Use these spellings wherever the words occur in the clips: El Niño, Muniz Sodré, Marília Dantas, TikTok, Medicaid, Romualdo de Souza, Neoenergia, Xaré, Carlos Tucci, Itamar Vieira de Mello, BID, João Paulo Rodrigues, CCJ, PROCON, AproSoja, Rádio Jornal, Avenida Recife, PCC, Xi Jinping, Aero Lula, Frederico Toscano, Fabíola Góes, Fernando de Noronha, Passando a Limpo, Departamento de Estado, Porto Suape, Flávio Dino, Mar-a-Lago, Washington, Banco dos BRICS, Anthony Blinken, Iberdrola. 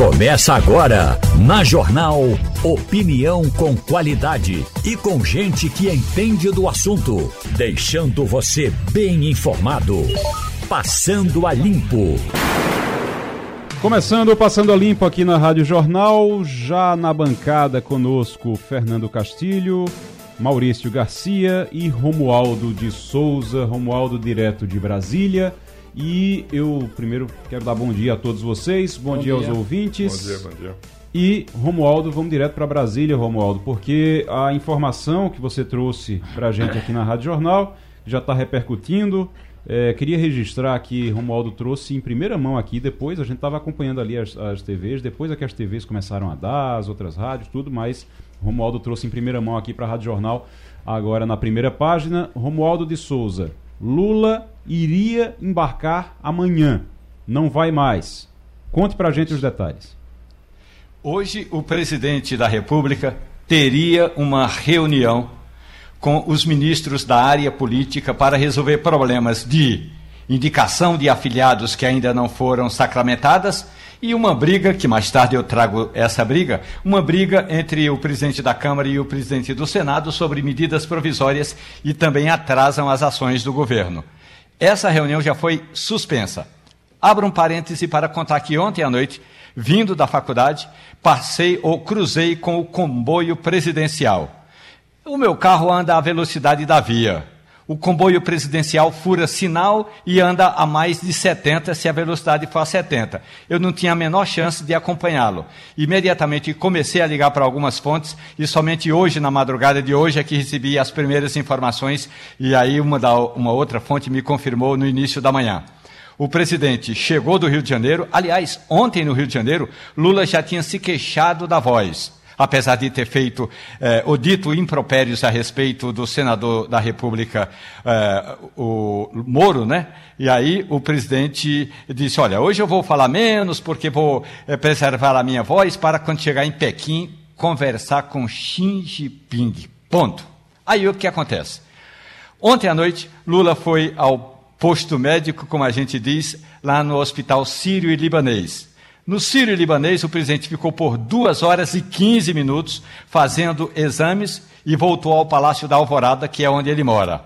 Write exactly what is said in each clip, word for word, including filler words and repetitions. Começa agora, na Jornal, opinião com qualidade e com gente que entende do assunto, deixando você bem informado. Passando a Limpo. Começando o Passando a Limpo aqui na Rádio Jornal, já na bancada conosco Fernando Castilho, Maurício Garcia e Romualdo de Souza, Romualdo direto de Brasília. E eu primeiro quero dar bom dia a todos vocês, bom, bom dia, dia aos ouvintes. Bom dia, bom dia. E, Romualdo, vamos direto para Brasília, Romualdo, porque a informação que você trouxe para a gente aqui na Rádio Jornal já está repercutindo. É, queria registrar que Romualdo trouxe em primeira mão aqui, depois a gente estava acompanhando ali as, as T Vs, depois é que as T Vs começaram a dar, as outras rádios, tudo, mas Romualdo trouxe em primeira mão aqui para a Rádio Jornal, agora na primeira página. Romualdo de Souza, Lula iria embarcar amanhã, não vai mais. Conte pra gente os detalhes. Hoje o presidente da República teria uma reunião com os ministros da área política para resolver problemas de indicação de afiliados que ainda não foram sacramentadas e uma briga, que mais tarde eu trago essa briga, uma briga entre o presidente da Câmara e o presidente do Senado sobre medidas provisórias e também atrasam as ações do governo. Essa reunião já foi suspensa. Abro um parêntese para contar que ontem à noite, vindo da faculdade, passei ou cruzei com o comboio presidencial. O meu carro anda à velocidade da via. O comboio presidencial fura sinal e anda a mais de setenta se a velocidade for a setenta. Eu não tinha a menor chance de acompanhá-lo. Imediatamente comecei a ligar para algumas fontes e somente hoje, na madrugada de hoje, é que recebi as primeiras informações e aí uma, da, uma outra fonte me confirmou no início da manhã. O presidente chegou do Rio de Janeiro, aliás, ontem no Rio de Janeiro, Lula já tinha se queixado da voz. Apesar de ter feito eh, ou dito impropérios a respeito do senador da República, eh, o Moro, né? E aí o presidente disse, olha, hoje eu vou falar menos porque vou eh, preservar a minha voz para quando chegar em Pequim conversar com Xi Jinping. Ponto. Aí o que acontece? Ontem à noite, Lula foi ao posto médico, como a gente diz, lá no Hospital Sírio-Libanês. No Sírio-Libanês, o presidente ficou por duas horas e quinze minutos fazendo exames e voltou ao Palácio da Alvorada, que é onde ele mora.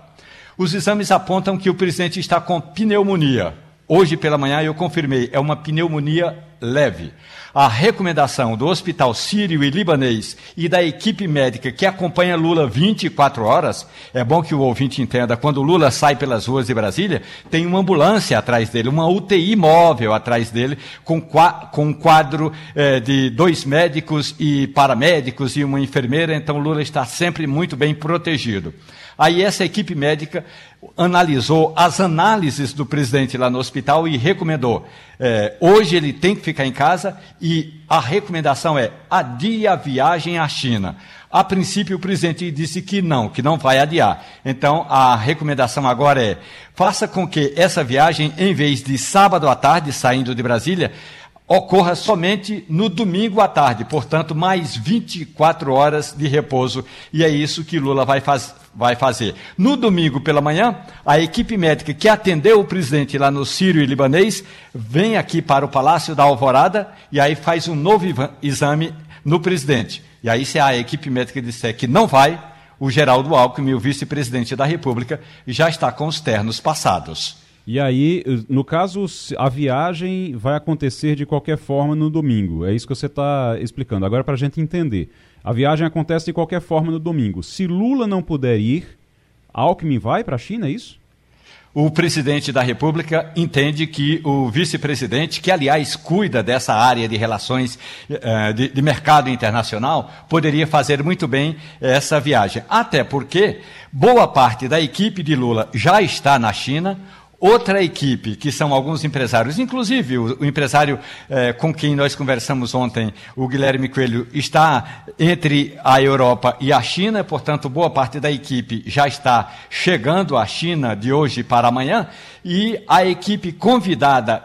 Os exames apontam que o presidente está com pneumonia. Hoje pela manhã eu confirmei, é uma pneumonia leve. A recomendação do Hospital Sírio-Libanês e da equipe médica que acompanha Lula vinte e quatro horas, é bom que o ouvinte entenda, quando Lula sai pelas ruas de Brasília, tem uma ambulância atrás dele, uma U T I móvel atrás dele, com, com um quadro eh, de dois médicos e paramédicos e uma enfermeira, então Lula está sempre muito bem protegido. Aí essa equipe médica analisou as análises do presidente lá no hospital e recomendou, eh, hoje ele tem que ficar em casa e a recomendação é adia a viagem à China. A princípio o presidente disse que não, que não vai adiar. Então a recomendação agora é, faça com que essa viagem, em vez de sábado à tarde, saindo de Brasília, ocorra somente no domingo à tarde, portanto, mais vinte e quatro horas de repouso, e é isso que Lula vai, faz, vai fazer. No domingo pela manhã, a equipe médica que atendeu o presidente lá no Sírio-Libanês vem aqui para o Palácio da Alvorada e aí faz um novo exame no presidente. E aí, se a equipe médica disser que não vai, o Geraldo Alckmin, o vice-presidente da República, já está com os ternos passados. E aí, no caso, a viagem vai acontecer de qualquer forma no domingo. É isso que você está explicando. Agora, para a gente entender. A viagem acontece de qualquer forma no domingo. Se Lula não puder ir, Alckmin vai para a China, é isso? O presidente da República entende que o vice-presidente, que aliás cuida dessa área de relações de, de mercado internacional, poderia fazer muito bem essa viagem. Até porque boa parte da equipe de Lula já está na China. Outra equipe, que são alguns empresários, inclusive o, o empresário eh, com quem nós conversamos ontem, o Guilherme Coelho, está entre a Europa e a China, portanto, boa parte da equipe já está chegando à China de hoje para amanhã, e a equipe convidada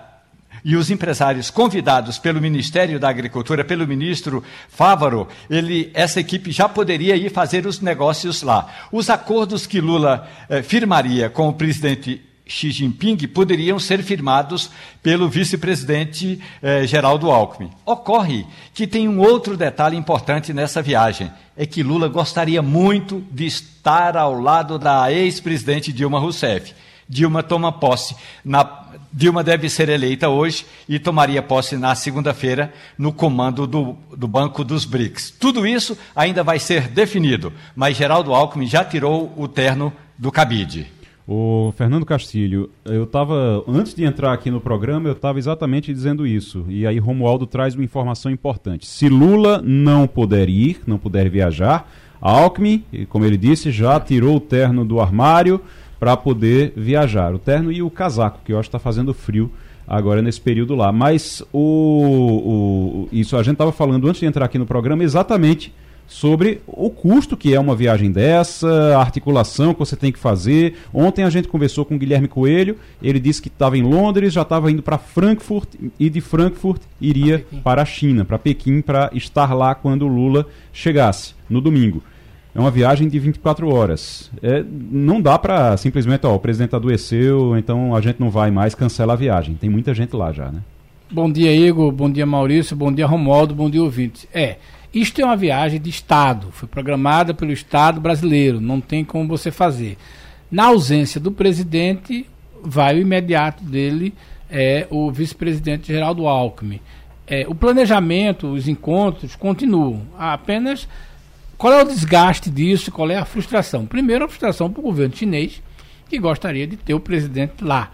e os empresários convidados pelo Ministério da Agricultura, pelo ministro Fávaro, ele, essa equipe já poderia ir fazer os negócios lá. Os acordos que Lula eh, firmaria com o presidente Xi Jinping poderiam ser firmados pelo vice-presidente eh, Geraldo Alckmin. Ocorre que tem um outro detalhe importante nessa viagem, é que Lula gostaria muito de estar ao lado da ex-presidente Dilma Rousseff. Dilma toma posse, na, Dilma deve ser eleita hoje e tomaria posse na segunda-feira no comando do, do Banco dos BRICS. Tudo isso ainda vai ser definido, mas Geraldo Alckmin já tirou o terno do cabide. O Fernando Castilho, eu estava, antes de entrar aqui no programa, eu estava exatamente dizendo isso. E aí Romualdo traz uma informação importante. Se Lula não puder ir, não puder viajar, Alckmin, como ele disse, já tirou o terno do armário para poder viajar. O terno e o casaco, que eu acho que está fazendo frio agora nesse período lá. Mas o, o, isso a gente estava falando antes de entrar aqui no programa exatamente sobre o custo que é uma viagem dessa, a articulação que você tem que fazer. Ontem a gente conversou com o Guilherme Coelho, ele disse que estava em Londres, já estava indo para Frankfurt, e de Frankfurt iria para a China, para Pequim, para estar lá quando o Lula chegasse, no domingo. É uma viagem de vinte e quatro horas. É, não dá para simplesmente, ó, o presidente adoeceu, então a gente não vai mais, cancela a viagem. Tem muita gente lá já, né? Bom dia, Igor, bom dia, Maurício, bom dia, Romualdo, bom dia, ouvintes. É... Isto é uma viagem de Estado, foi programada pelo Estado brasileiro, não tem como você fazer. Na ausência do presidente, vai o imediato dele, é o vice-presidente Geraldo Alckmin. É, o planejamento, os encontros continuam, apenas qual é o desgaste disso, qual é a frustração? Primeiro, a frustração para o governo chinês, que gostaria de ter o presidente lá.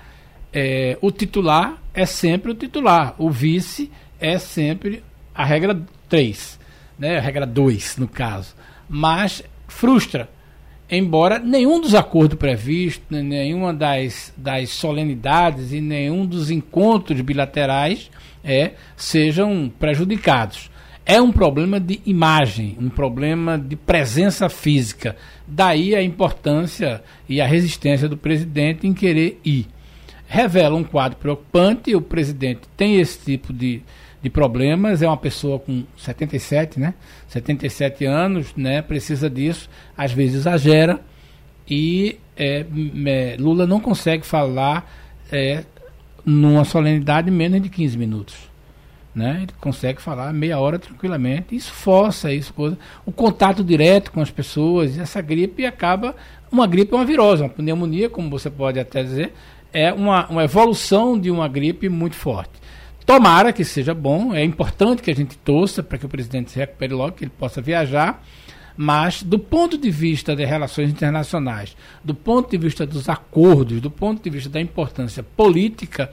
É, o titular é sempre o titular, o vice é sempre a regra três. Né, regra dois, no caso, mas frustra, embora nenhum dos acordos previstos, nenhuma das, das solenidades e nenhum dos encontros bilaterais é, sejam prejudicados. É um problema de imagem, um problema de presença física, daí a importância e a resistência do presidente em querer ir. Revela um quadro preocupante, o presidente tem esse tipo de de problemas, é uma pessoa com setenta e sete, né? setenta e sete anos, né? Precisa disso, às vezes exagera e é, é, Lula não consegue falar é, numa solenidade menos de quinze minutos, né? Ele consegue falar meia hora tranquilamente, isso força, isso coisa, o contato direto com as pessoas, essa gripe acaba, uma gripe é uma virose, uma pneumonia, como você pode até dizer, é uma, uma evolução de uma gripe muito forte. Tomara que seja bom, é importante que a gente torça para que o presidente se recupere logo, que ele possa viajar, mas do ponto de vista das relações internacionais, do ponto de vista dos acordos, do ponto de vista da importância política,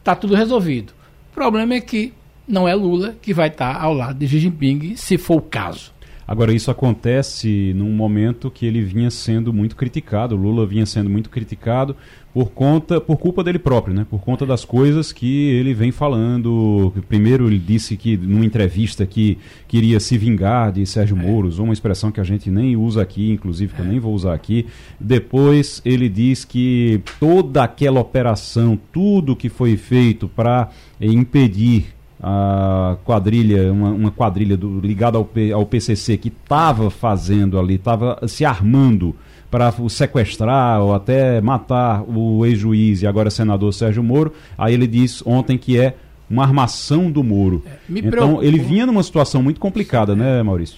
está tudo resolvido. O problema é que não é Lula que vai estar ao lado de Xi Jinping, se for o caso. Agora, isso acontece num momento que ele vinha sendo muito criticado, Lula vinha sendo muito criticado por conta, por culpa dele próprio, né? Por conta das coisas que ele vem falando. Primeiro ele disse que, numa entrevista, que queria se vingar de Sérgio Moro, usou uma expressão que a gente nem usa aqui, inclusive que eu nem vou usar aqui. Depois ele diz que toda aquela operação, tudo que foi feito para impedir a quadrilha, uma, uma quadrilha do, ligada ao, P, ao P C C que estava fazendo ali, estava se armando para sequestrar ou até matar o ex-juiz e agora senador Sérgio Moro, aí ele diz ontem que é uma armação do Moro. Me então preocupa. Ele vinha numa situação muito complicada, né, Maurício?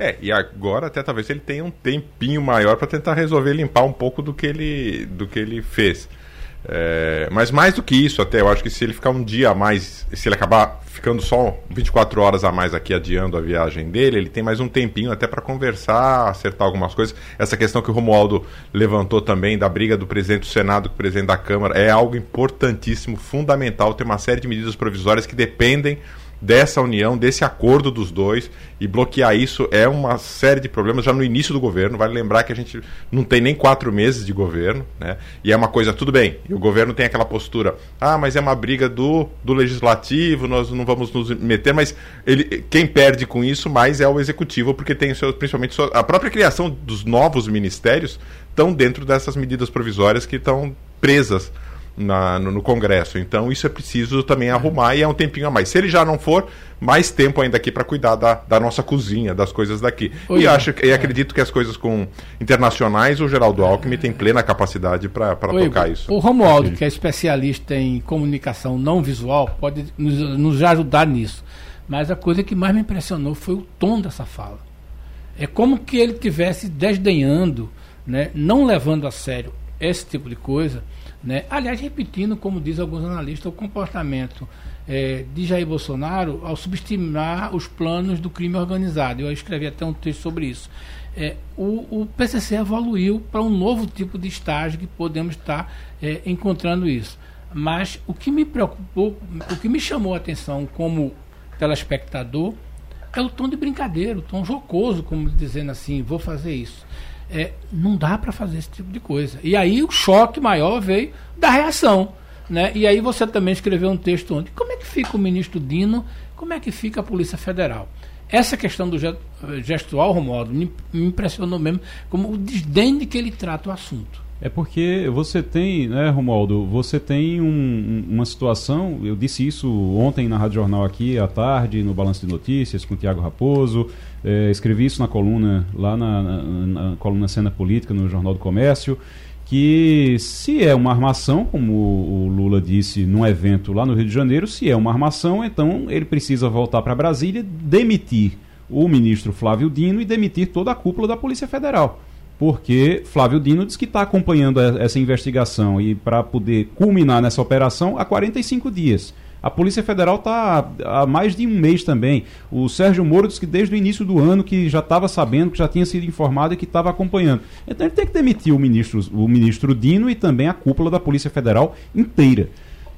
É, e agora até talvez ele tenha um tempinho maior para tentar resolver limpar um pouco do que ele, do que ele fez. É, mas mais do que isso até, eu acho que se ele ficar um dia a mais, se ele acabar ficando só vinte e quatro horas a mais aqui adiando a viagem dele, ele tem mais um tempinho até para conversar, acertar algumas coisas. Essa questão que o Romualdo levantou também da briga do presidente do Senado com o presidente da Câmara é algo importantíssimo, fundamental. Tem uma série de medidas provisórias que dependem dessa união, desse acordo dos dois, e bloquear isso é uma série de problemas já no início do governo. Vale lembrar que a gente não tem nem quatro meses de governo, né? E é uma coisa, tudo bem, e o governo tem aquela postura, ah, mas é uma briga do, do legislativo, nós não vamos nos meter, mas ele, quem perde com isso mais é o executivo, porque tem seu, principalmente a própria criação dos novos ministérios estão dentro dessas medidas provisórias que estão presas na, no, no Congresso. Então isso é preciso também arrumar, e é um tempinho a mais. Se ele já não for, mais tempo ainda aqui para cuidar da, da nossa cozinha, das coisas daqui. Oi, e, acho, e acredito que as coisas com internacionais, o Geraldo Alckmin tem plena capacidade para tocar isso. O Romualdo, aqui, que é especialista em comunicação não visual, pode nos, nos ajudar nisso. Mas a coisa que mais me impressionou foi o tom dessa fala. É como que ele estivesse desdenhando, né, não levando a sério esse tipo de coisa, né? Aliás, repetindo, como diz alguns analistas, o comportamento é, de Jair Bolsonaro ao subestimar os planos do crime organizado. Eu escrevi até um texto sobre isso. É, o, o P C C evoluiu para um novo tipo de estágio que podemos estar é, encontrando isso. Mas o que me preocupou, o que me chamou a atenção como telespectador, é o tom de brincadeira, o tom jocoso, como dizendo assim, vou fazer isso. É, não dá para fazer esse tipo de coisa. E aí o choque maior veio da reação, né? E aí você também escreveu um texto ontem. Como é que fica o ministro Dino? Como é que fica a Polícia Federal? Essa questão do gestual, Romualdo, me impressionou mesmo, como o desdém de que ele trata o assunto. É porque você tem, né, Romualdo, você tem um, uma situação, eu disse isso ontem na Rádio Jornal aqui à tarde, no Balanço de Notícias, com o Tiago Raposo, eh, escrevi isso na coluna, lá na, na, na coluna Cena Política, no Jornal do Comércio, que se é uma armação, como o, o Lula disse num evento lá no Rio de Janeiro, se é uma armação, então ele precisa voltar para Brasília, demitir o ministro Flávio Dino e demitir toda a cúpula da Polícia Federal. Porque Flávio Dino diz que está acompanhando essa investigação e para poder culminar nessa operação há quarenta e cinco dias. A Polícia Federal está há mais de um mês também. O Sérgio Moro diz que desde o início do ano que já estava sabendo, que já tinha sido informado e que estava acompanhando. Então ele tem que demitir o ministro, o ministro Dino e também a cúpula da Polícia Federal inteira.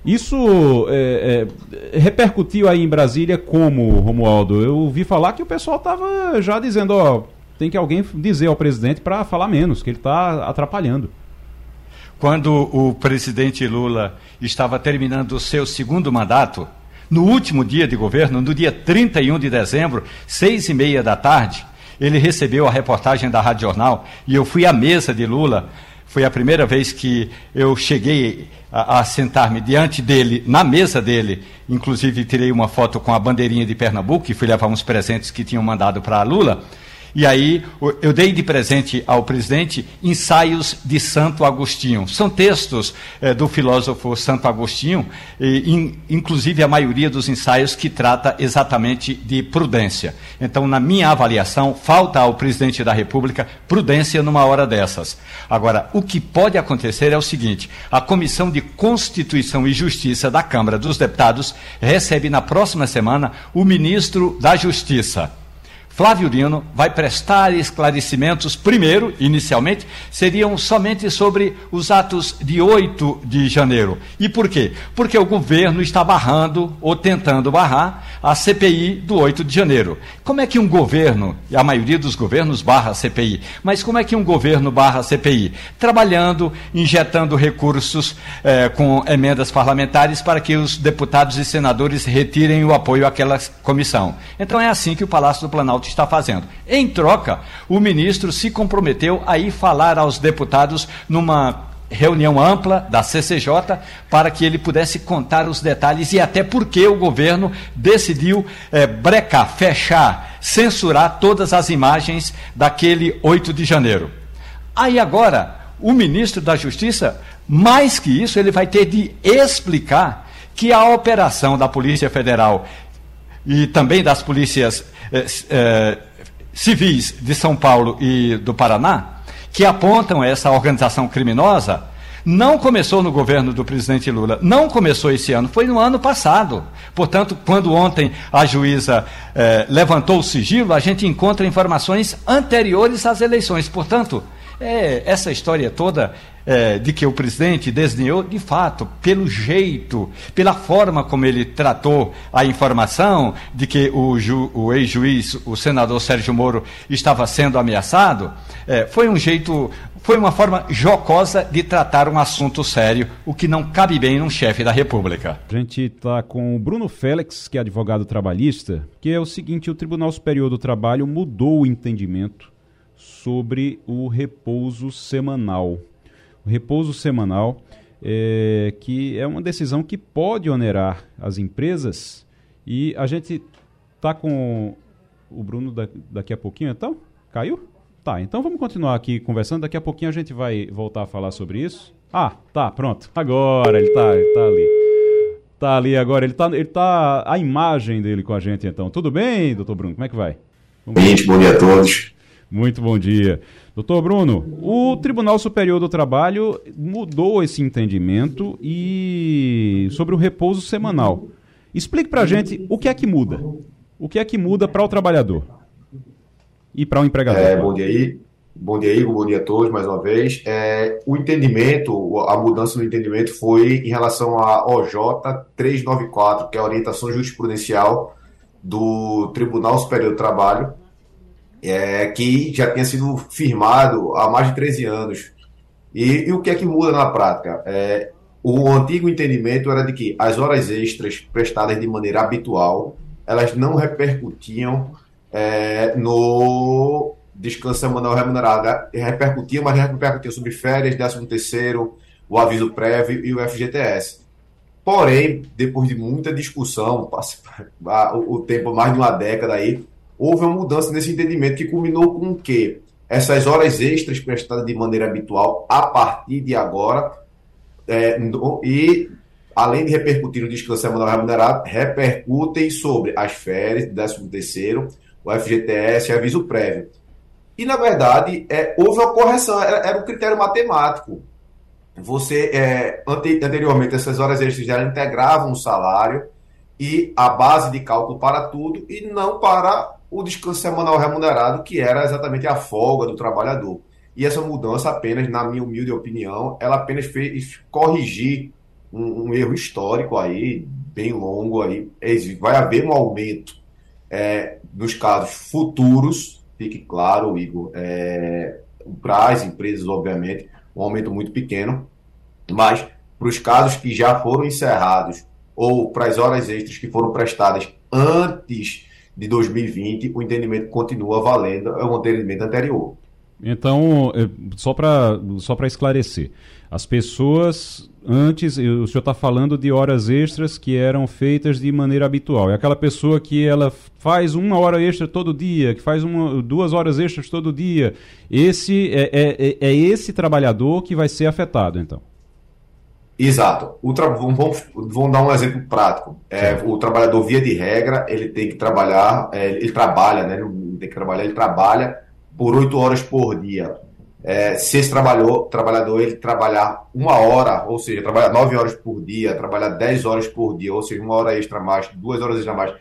Isso é, é, repercutiu aí em Brasília como, Romualdo? Eu ouvi falar que o pessoal estava já dizendo, ó... tem que alguém dizer ao presidente para falar menos, que ele está atrapalhando. Quando o presidente Lula estava terminando o seu segundo mandato, no último dia de governo, no dia trinta e um de dezembro, seis e meia da tarde, ele recebeu a reportagem da Rádio Jornal e eu fui à mesa de Lula. Foi a primeira vez que eu cheguei a, a sentar-me diante dele, na mesa dele. Inclusive, tirei uma foto com a bandeirinha de Pernambuco e fui levar uns presentes que tinham mandado para Lula. E aí, eu dei de presente ao presidente Ensaios de Santo Agostinho. São textos é, do filósofo Santo Agostinho, e, in, inclusive a maioria dos ensaios que trata exatamente de prudência. Então, na minha avaliação, falta ao presidente da República prudência numa hora dessas. Agora, o que pode acontecer é o seguinte: a Comissão de Constituição e Justiça da Câmara dos Deputados recebe na próxima semana o ministro da Justiça. Flávio Dino vai prestar esclarecimentos, primeiro, inicialmente, seriam somente sobre os atos de oito de janeiro. E por quê? Porque o governo está barrando, ou tentando barrar, a C P I do oito de janeiro. Como é que um governo, e a maioria dos governos barra a C P I, mas como é que um governo barra a C P I? Trabalhando, injetando recursos eh, com emendas parlamentares para que os deputados e senadores retirem o apoio àquela comissão. Então é assim que o Palácio do Planalto está fazendo. Em troca, o ministro se comprometeu a ir falar aos deputados numa reunião ampla da C C J para que ele pudesse contar os detalhes e até porque o governo decidiu é, brecar, fechar, censurar todas as imagens daquele oito de janeiro. Aí agora, o ministro da Justiça, mais que isso, ele vai ter de explicar que a operação da Polícia Federal e também das polícias eh, eh, civis de São Paulo e do Paraná, que apontam essa organização criminosa, não começou no governo do presidente Lula, não começou esse ano, foi no ano passado. Portanto, quando ontem a juíza eh, levantou o sigilo, a gente encontra informações anteriores às eleições. Portanto, é, essa história toda é, de que o presidente desdenhou, de fato, pelo jeito, pela forma como ele tratou a informação de que o, ju, o ex-juiz, o senador Sérgio Moro, estava sendo ameaçado, é, foi um jeito, foi uma forma jocosa de tratar um assunto sério, o que não cabe bem num chefe da República. A gente está com o Bruno Félix, que é advogado trabalhista, que é o seguinte: o Tribunal Superior do Trabalho mudou o entendimento sobre o repouso semanal. O repouso semanal é, que é uma decisão que pode onerar as empresas. E a gente está com o Bruno da, daqui a pouquinho, então? Caiu? Tá, então vamos continuar aqui conversando. Daqui a pouquinho a gente vai voltar a falar sobre isso. Ah, tá, pronto. Agora ele tá, ele tá ali. Tá ali agora, ele tá, ele tá... A imagem dele com a gente, então. Tudo bem, doutor Bruno? Como é que vai? Gente, bom dia a todos. Muito bom dia. Doutor Bruno, o Tribunal Superior do Trabalho mudou esse entendimento e sobre o repouso semanal. Explique pra gente o que é que muda. O que é que muda para o trabalhador e para o empregador. É, bom dia aí. Bom dia, Igor. Bom dia a todos, mais uma vez. É, o entendimento, a mudança no entendimento foi em relação à O J trezentos e noventa e quatro, que é a orientação jurisprudencial do Tribunal Superior do Trabalho, é, que já tinha sido firmado há mais de treze anos. E, e o que é que muda na prática? É, o antigo entendimento era de que as horas extras prestadas de maneira habitual, elas não repercutiam é, no... descanso semanal remunerado, repercutia, mas repercutia sobre férias, décimo terceiro, o aviso prévio e o F G T S. Porém, depois de muita discussão, o tempo mais de uma década aí, houve uma mudança nesse entendimento que culminou com que essas horas extras prestadas de maneira habitual, a partir de agora, é, e além de repercutir no descanso semanal remunerado, repercutem sobre as férias, décimo terceiro, o F G T S e aviso prévio. E, na verdade, é, houve uma correção, era, era um critério matemático. Você, é, ante, anteriormente, essas horas extras já integravam o salário e a base de cálculo para tudo e não para o descanso semanal remunerado, que era exatamente a folga do trabalhador. E essa mudança apenas, na minha humilde opinião, ela apenas fez corrigir um, um erro histórico aí, bem longo aí. Vai haver um aumento é, nos casos futuros, fique claro, Igor, é, para as empresas, obviamente, um aumento muito pequeno, mas para os casos que já foram encerrados ou para as horas extras que foram prestadas antes de dois mil e vinte, o entendimento continua valendo, é o entendimento anterior. Então, só para só para esclarecer, as pessoas antes, o senhor está falando de horas extras que eram feitas de maneira habitual. É aquela pessoa que ela faz uma hora extra todo dia, que faz uma, duas horas extras todo dia. Esse é, é, é esse trabalhador que vai ser afetado, então. Exato. O tra... vamos, vamos dar um exemplo prático. É, o trabalhador, via de regra, ele tem que trabalhar, ele trabalha, né? Ele tem que trabalhar, ele trabalha por oito horas por dia. É, se esse trabalhador, trabalhador ele trabalhar uma hora, ou seja, trabalhar nove horas por dia, trabalhar dez horas por dia, ou seja, uma hora extra a mais, duas horas extra a mais,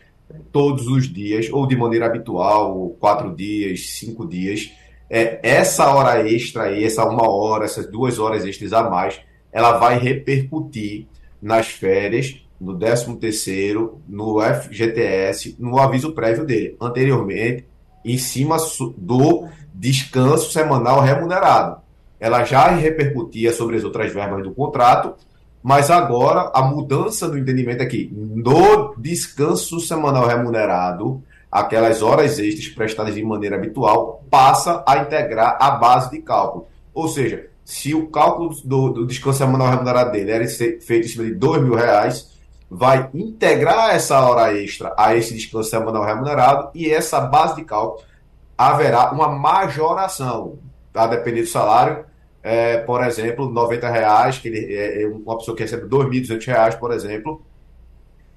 todos os dias, ou de maneira habitual, quatro dias, cinco dias, é, essa hora extra aí, essa uma hora, essas duas horas extras a mais, ela vai repercutir nas férias, no décimo terceiro, no F G T S, no aviso prévio dele, anteriormente, em cima do descanso semanal remunerado. Ela já repercutia sobre as outras verbas do contrato, mas agora a mudança do entendimento é que no descanso semanal remunerado, aquelas horas extras prestadas de maneira habitual passa a integrar a base de cálculo. Ou seja, se o cálculo do, do descanso semanal remunerado dele era feito em cima de dois mil reais, vai integrar essa hora extra a esse descanso semanal remunerado e essa base de cálculo haverá uma majoração, tá? Dependendo do salário, é, por exemplo, noventa reais, que ele, é, uma pessoa que recebe dois mil e duzentos reais, por exemplo,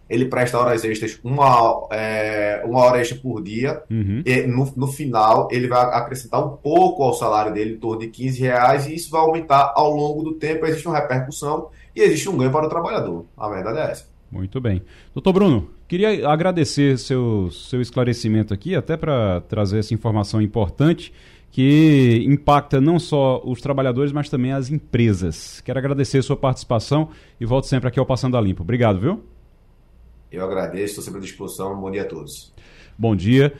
ele presta horas extras uma, é, uma hora extra por dia, uhum. E no, no final ele vai acrescentar um pouco ao salário dele, em torno de quinze reais, e isso vai aumentar ao longo do tempo, existe uma repercussão e existe um ganho para o trabalhador, a verdade é essa. Muito bem. Doutor Bruno, queria agradecer seu, seu esclarecimento aqui, até para trazer essa informação importante que impacta não só os trabalhadores, mas também as empresas. Quero agradecer a sua participação e volto sempre aqui ao Passando a Limpo. Obrigado, viu? Eu agradeço, estou sempre à disposição. Bom dia a todos. Bom dia.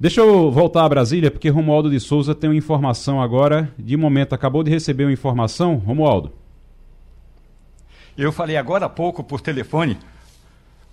Deixa eu voltar a Brasília, porque Romualdo de Souza tem uma informação agora. De momento, acabou de receber uma informação. Romualdo. Eu falei agora há pouco por telefone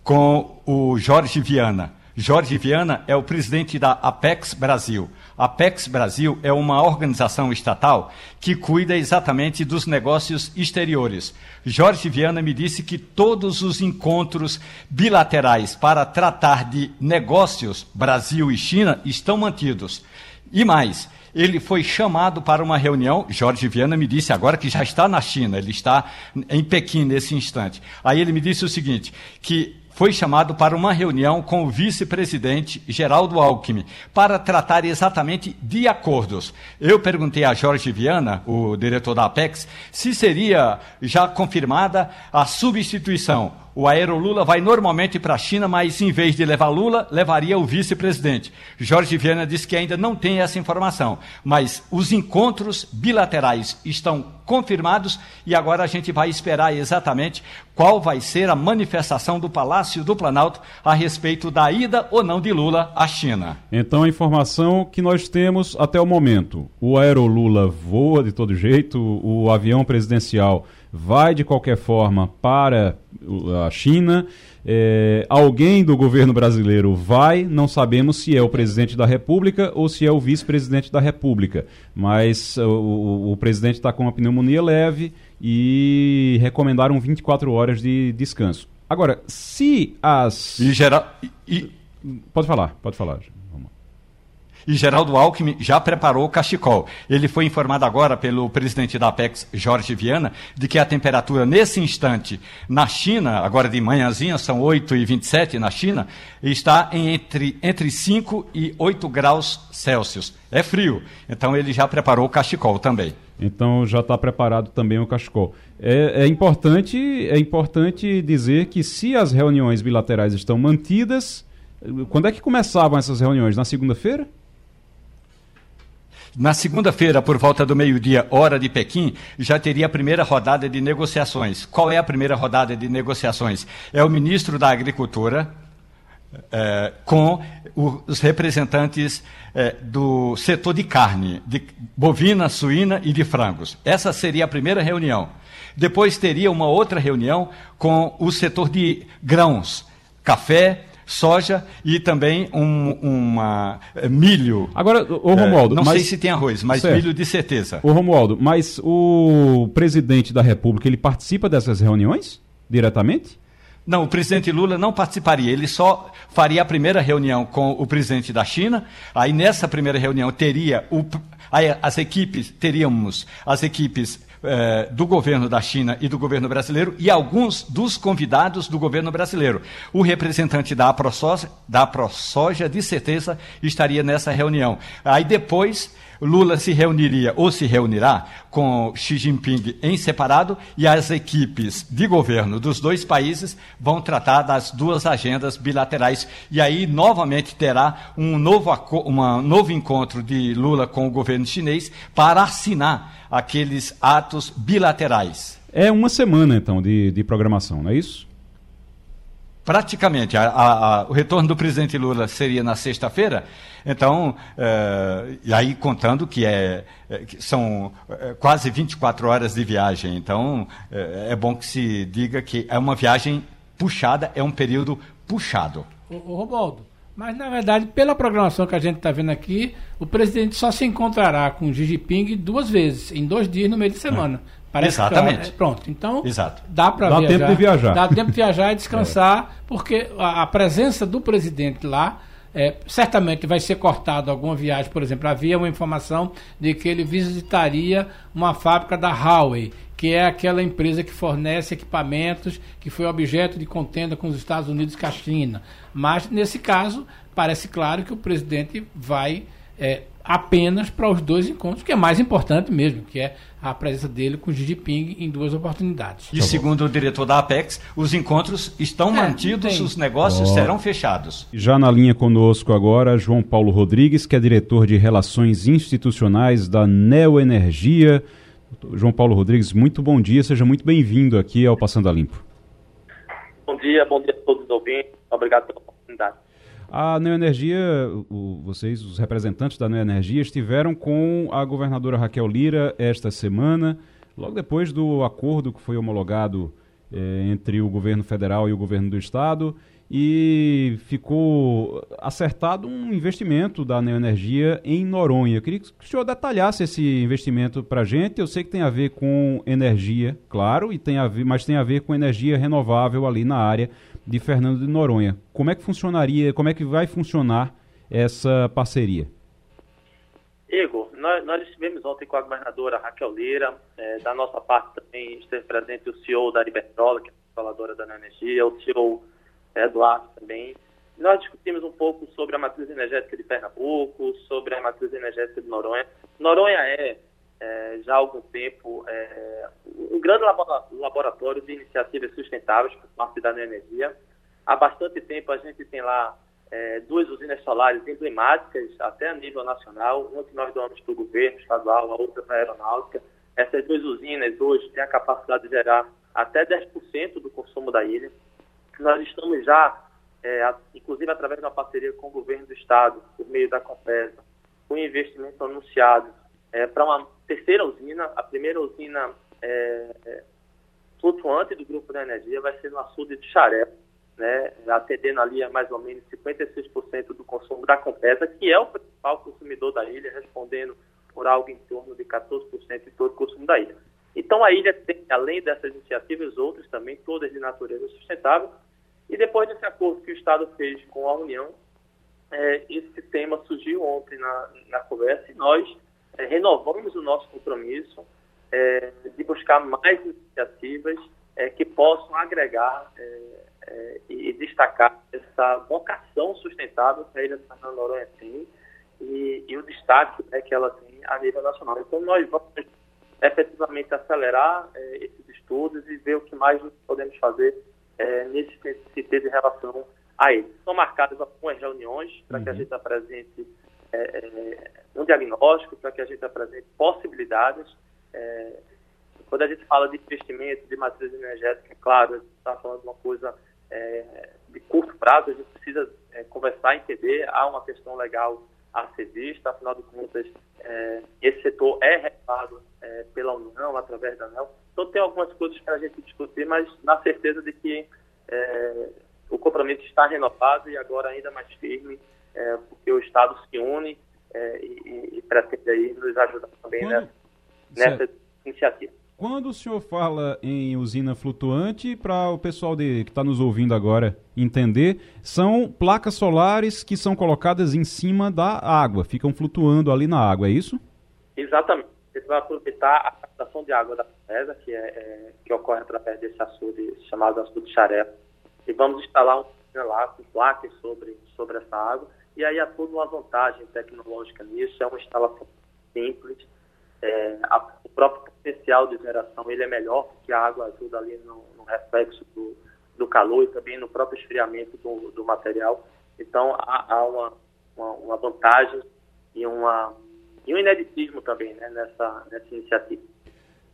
com o Jorge Viana. Jorge Viana é o presidente da Apex Brasil. A Apex Brasil é uma organização estatal que cuida exatamente dos negócios exteriores. Jorge Viana me disse que todos os encontros bilaterais para tratar de negócios Brasil e China estão mantidos. E mais, ele foi chamado para uma reunião, Jorge Viana me disse agora que já está na China, ele está em Pequim nesse instante. Aí ele me disse o seguinte, que foi chamado para uma reunião com o vice-presidente Geraldo Alckmin para tratar exatamente de acordos. Eu perguntei a Jorge Viana, o diretor da Apex, se seria já confirmada a substituição. O Aerolula vai normalmente para a China, mas em vez de levar Lula, levaria o vice-presidente. Jorge Viana disse que ainda não tem essa informação, mas os encontros bilaterais estão confirmados e agora a gente vai esperar exatamente qual vai ser a manifestação do Palácio do Planalto a respeito da ida ou não de Lula à China. Então a informação que nós temos até o momento, o Aerolula voa de todo jeito, o avião presidencial vai de qualquer forma para a China, é, alguém do governo brasileiro vai, não sabemos se é o presidente da República ou se é o vice-presidente da República, mas o, o, o presidente está com uma pneumonia leve e recomendaram vinte e quatro horas de descanso. Agora, se as... E geral... e... Pode falar, pode falar, e Geraldo Alckmin já preparou o cachecol. Ele foi informado agora pelo presidente da Apex, Jorge Viana, de que a temperatura nesse instante na China, agora de manhãzinha, são oito e vinte e sete na China, está entre, entre cinco e oito graus Celsius. É frio, então ele já preparou o cachecol também. Então já está preparado também o cachecol. É, é, importante, é importante dizer que se as reuniões bilaterais estão mantidas, quando é que começavam essas reuniões? Na segunda-feira? Na segunda-feira, por volta do meio-dia, hora de Pequim, já teria a primeira rodada de negociações. Qual é a primeira rodada de negociações? É o ministro da Agricultura é, com os representantes é, do setor de carne, de bovina, suína e de frangos. Essa seria a primeira reunião. Depois teria uma outra reunião com o setor de grãos, café, soja e também um uma, milho. Agora, o Romualdo... É, não mas, sei se tem arroz, mas certo. Milho de certeza. O Romualdo, mas o presidente da República, ele participa dessas reuniões diretamente? Não, o presidente Lula não participaria, ele só faria a primeira reunião com o presidente da China, aí nessa primeira reunião teria o, as equipes, teríamos as equipes eh, do governo da China e do governo brasileiro e alguns dos convidados do governo brasileiro. O representante da AproSoja, da AproSoja de certeza estaria nessa reunião. Aí depois Lula se reuniria ou se reunirá com Xi Jinping em separado e as equipes de governo dos dois países vão tratar das duas agendas bilaterais. E aí, novamente, terá um novo, uma, novo encontro de Lula com o governo chinês para assinar aqueles atos bilaterais. É uma semana, então, de, de programação, não é isso? Praticamente, a, a, a, o retorno do presidente Lula seria na sexta-feira, então, é, e aí contando que, é, é, que são é, quase vinte e quatro horas de viagem, então é, é bom que se diga que é uma viagem puxada, é um período puxado. Ô, ô Romualdo, mas na verdade, pela programação que a gente está vendo aqui, o presidente só se encontrará com o Xi Jinping duas vezes, em dois dias no meio de semana. É. Parece exatamente. Que, pronto, então exato. Dá para viajar. Dá tempo de viajar. Dá tempo de viajar e descansar, é. Porque a, a presença do presidente lá, é, certamente vai ser cortada alguma viagem, por exemplo, havia uma informação de que ele visitaria uma fábrica da Huawei, que é aquela empresa que fornece equipamentos, que foi objeto de contenda com os Estados Unidos e com a China. Mas, nesse caso, parece claro que o presidente vai... É, apenas para os dois encontros, que é mais importante mesmo, que é a presença dele com o Xi Jinping em duas oportunidades. E segundo o diretor da Apex, os encontros estão é, mantidos, tem. Os negócios oh. serão fechados. Já na linha conosco agora, João Paulo Rodrigues, que é diretor de Relações Institucionais da Neoenergia. João Paulo Rodrigues, muito bom dia, seja muito bem-vindo aqui ao Passando a Limpo. Bom dia, bom dia a todos os ouvintes, obrigado pela oportunidade. A Neoenergia, o, vocês, os representantes da Neoenergia, estiveram com a governadora Raquel Lira esta semana, logo depois do acordo que foi homologado eh, entre o governo federal e o governo do estado, e ficou acertado um investimento da Neoenergia em Noronha. Eu queria que o senhor detalhasse esse investimento para a gente. Eu sei que tem a ver com energia, claro, e tem a ver, mas tem a ver com energia renovável ali na área de Fernando de Noronha. Como é que funcionaria, como é que vai funcionar essa parceria? Igor, nós, nós estivemos ontem com a governadora Raquel Lira, é, da nossa parte também esteve presente o C E O da Iberdrola, que é a instaladora da Neoenergia, o C E O Eduardo também. Nós discutimos um pouco sobre a matriz energética de Pernambuco, sobre a matriz energética de Noronha. Noronha é, é já há algum tempo, é, um grande laboratório de iniciativas sustentáveis por parte da Neoenergia. Há bastante tempo a gente tem lá é, duas usinas solares emblemáticas, até a nível nacional, uma que nós doamos para o governo estadual, a outra para a aeronáutica. Essas duas usinas hoje têm a capacidade de gerar até dez por cento do consumo da ilha. Nós estamos já, é, inclusive através de uma parceria com o governo do estado, por meio da Compesa, com um investimento anunciado é, para uma terceira usina, a primeira usina é, é, flutuante do grupo da energia vai ser no açude de Xaré, né, atendendo ali a mais ou menos cinquenta e seis por cento do consumo da Compesa, que é o principal consumidor da ilha, respondendo por algo em torno de quatorze por cento de todo o consumo da ilha. Então a ilha tem, além dessas iniciativas, outras também, todas de natureza sustentável. E depois desse acordo que o Estado fez com a União, é, esse tema surgiu ontem na, na conversa e nós é, renovamos o nosso compromisso é, de buscar mais iniciativas é, que possam agregar é, é, e destacar essa vocação sustentável que a ilha de Fernando de Noronha tem e, e o destaque né, que ela tem a nível nacional. Então nós vamos efetivamente acelerar é, esses estudos e ver o que mais nós podemos fazer é, nesse sentido em relação a eles. São marcadas algumas reuniões para uhum. que a gente apresente é, um diagnóstico, para que a gente apresente possibilidades. É, quando a gente fala de investimento, de matriz energética, claro, a gente está falando de uma coisa é, de curto prazo, a gente precisa é, conversar, entender, há uma questão legal a ser vista, afinal de contas, é, esse setor é regulado é, pela União, através da ANEEL. Então, tem algumas coisas para a gente discutir, mas na certeza de que é, o compromisso está renovado e agora ainda mais firme, é, porque o Estado se une é, e, e pretende aí nos ajudar também Quando... nessa, nessa iniciativa. Quando o senhor fala em usina flutuante, para o pessoal de, que está nos ouvindo agora entender, são placas solares que são colocadas em cima da água, ficam flutuando ali na água, é isso? Exatamente. Você vai aproveitar a captação de água da Compesa, que, é, é, que ocorre através desse açude chamado açude de Xaré, e vamos instalar um né, lá com placas sobre, sobre essa água, e aí há toda uma vantagem tecnológica nisso, é uma instalação simples. É, a, o próprio potencial de geração ele é melhor, porque a água ajuda ali no, no reflexo do, do calor e também no próprio esfriamento do, do material. Então, há, há uma, uma, uma vantagem e, uma, e um ineditismo também né, nessa, nessa iniciativa.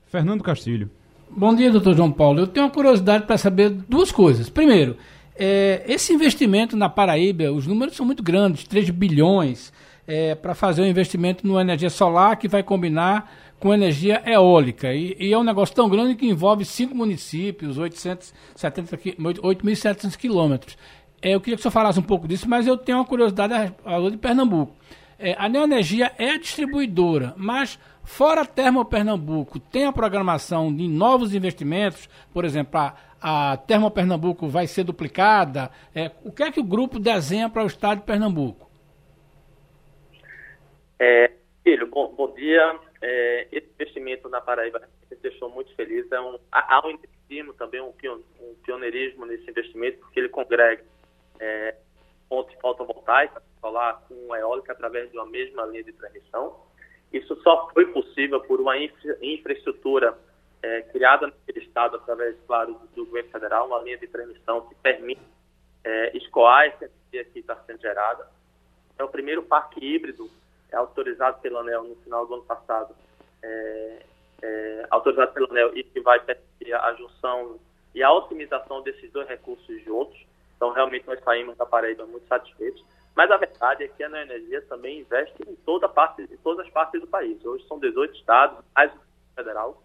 Fernando Castilho. Bom dia, doutor João Paulo. Eu tenho uma curiosidade para saber duas coisas. Primeiro, é, esse investimento na Paraíba, os números são muito grandes, três bilhões... É, para fazer um investimento numa energia solar que vai combinar com energia eólica. E, e é um negócio tão grande que envolve cinco municípios, oitocentos e setenta, oito mil e setecentos quilômetros. É, eu queria que o senhor falasse um pouco disso, mas eu tenho uma curiosidade a respeito de Pernambuco. É, a Neoenergia é a distribuidora, mas fora a Termo Pernambuco, tem a programação de novos investimentos, por exemplo, a A Termo Pernambuco vai ser duplicada. É, o que é que o grupo desenha para o estado de Pernambuco? É, filho, bom, bom dia. É, esse investimento na Paraíba me deixou muito feliz. É um, há um investimento também, um, pion, um pioneirismo nesse investimento, porque ele congrega é, pontos fotovoltaicos, solar com eólica através de uma mesma linha de transmissão. Isso só foi possível por uma infra, infraestrutura é, criada naquele estado através, claro, do governo federal, uma linha de transmissão que permite é, escoar essa energia que está sendo gerada. É o primeiro parque híbrido autorizado pela ANEEL no final do ano passado, é, é, autorizado pela ANEEL e que vai permitir a junção e a otimização desses dois recursos juntos. Então, realmente, nós saímos da Paraíba muito satisfeitos. Mas a verdade é que a Neoenergia também investe em, toda parte, em todas as partes do país. Hoje são dezoito estados, mais o federal,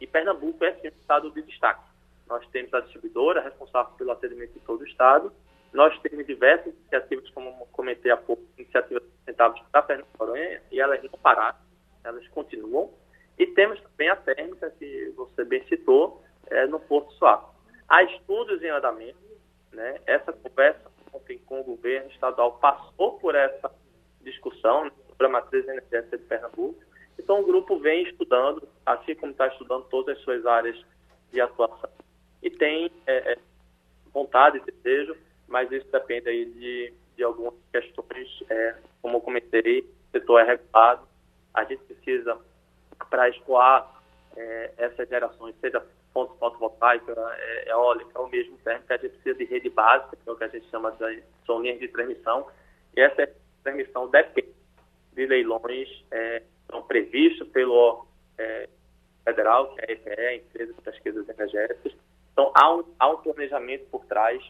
e Pernambuco é um estado de destaque. Nós temos a distribuidora responsável pelo atendimento de todo o estado Nós temos diversas iniciativas, como comentei há pouco, iniciativas sustentáveis para Fernando de Noronha, e elas não pararam, elas continuam. E temos também a térmica, que você bem citou, é, no Porto Suape. Há estudos em andamento, né? Essa conversa ontem com o governo estadual passou por essa discussão, né, sobre a matriz energética de Pernambuco. Então o grupo vem estudando, assim como está estudando todas as suas áreas de atuação. E tem é, vontade e desejo, mas isso depende aí de, de algumas questões. É, como eu comentei, o setor é regulado, a gente precisa, para escoar é, essas gerações, seja fonte fotovoltaica, é, eólica, ou mesmo térmica, a gente precisa de rede básica, que é o que a gente chama de são linhas de transmissão, e essa transmissão depende de leilões é, são previstos pelo é, federal, que é a E P E, Empresa de Pesquisas Energéticas. Então, há um, há um planejamento por trás,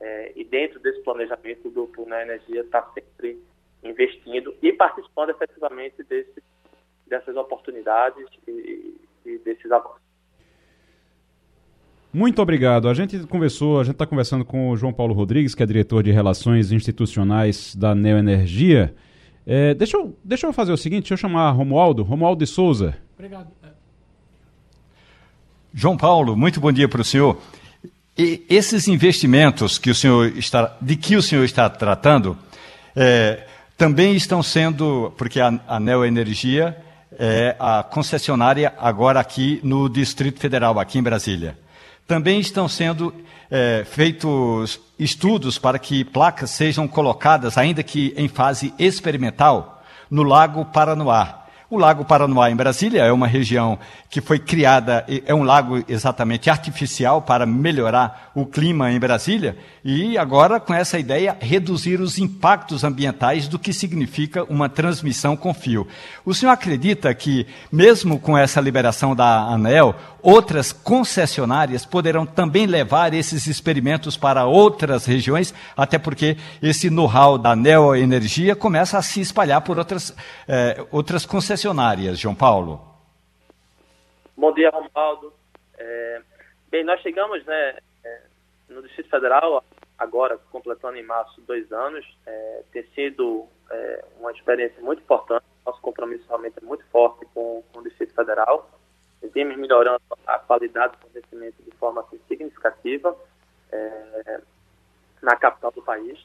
é, e dentro desse planejamento, o grupo Neoenergia está sempre investindo e participando efetivamente desse dessas oportunidades e, e desses acordos. Muito obrigado. A gente conversou, a gente está conversando com o João Paulo Rodrigues, que é diretor de Relações Institucionais da Neoenergia. É, deixa, eu, deixa eu fazer o seguinte, deixa eu chamar Romualdo, Romualdo de Souza. Obrigado. João Paulo, muito bom dia para o senhor. E esses investimentos que o senhor está, de que o senhor está tratando, é, também estão sendo, porque a, a Neoenergia é a concessionária agora aqui no Distrito Federal, aqui em Brasília. Também estão sendo é, feitos estudos para que placas sejam colocadas, ainda que em fase experimental, no Lago Paranoá. O Lago Paranoá em Brasília é uma região que foi criada, é um lago exatamente artificial para melhorar o clima em Brasília e agora com essa ideia reduzir os impactos ambientais do que significa uma transmissão com fio. O senhor acredita que mesmo com essa liberação da ANEEL, outras concessionárias poderão também levar esses experimentos para outras regiões, até porque esse know-how da Neoenergia começa a se espalhar por outras, eh, outras concessionárias? João Paulo. Bom dia, Romualdo. É, bem, nós chegamos, né, no Distrito Federal, agora completando em março dois anos, é, tem sido é, uma experiência muito importante. Nosso compromisso realmente é muito forte com, com o Distrito Federal. Vimos melhorando a qualidade do fornecimento de forma assim, significativa é, na capital do país.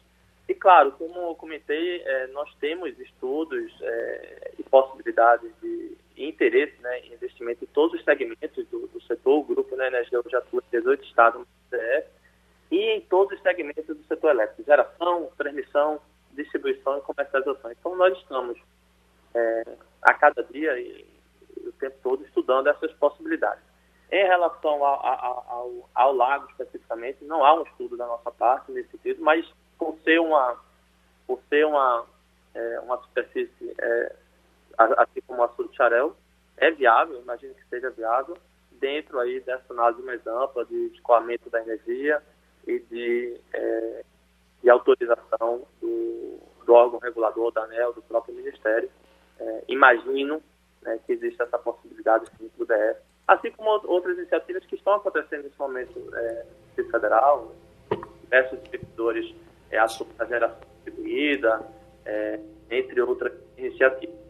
E, claro, como eu comentei, eh, nós temos estudos eh, e possibilidades de e interesse, né, em investimento em todos os segmentos do, do setor. O grupo Neoenergia já atua em dezoito estados no D F e em todos os segmentos do setor elétrico, geração, transmissão, distribuição e comercialização. Então, nós estamos, eh, a cada dia e, e o tempo todo, estudando essas possibilidades. Em relação ao, ao, ao, ao lago, especificamente, não há um estudo da nossa parte nesse sentido, mas por ser uma, por ser uma, é, uma superfície, é, assim como o açude de Xarel, é viável, imagino que seja viável, dentro aí dessa análise mais ampla de escoamento da energia e de, é, de autorização do, do órgão regulador, da ANEEL, do próprio Ministério. É, imagino, né, que existe essa possibilidade do D F, assim como outras iniciativas que estão acontecendo nesse momento, é, no federal, diversos distribuidores, é a geração distribuída, é, entre outras iniciativas.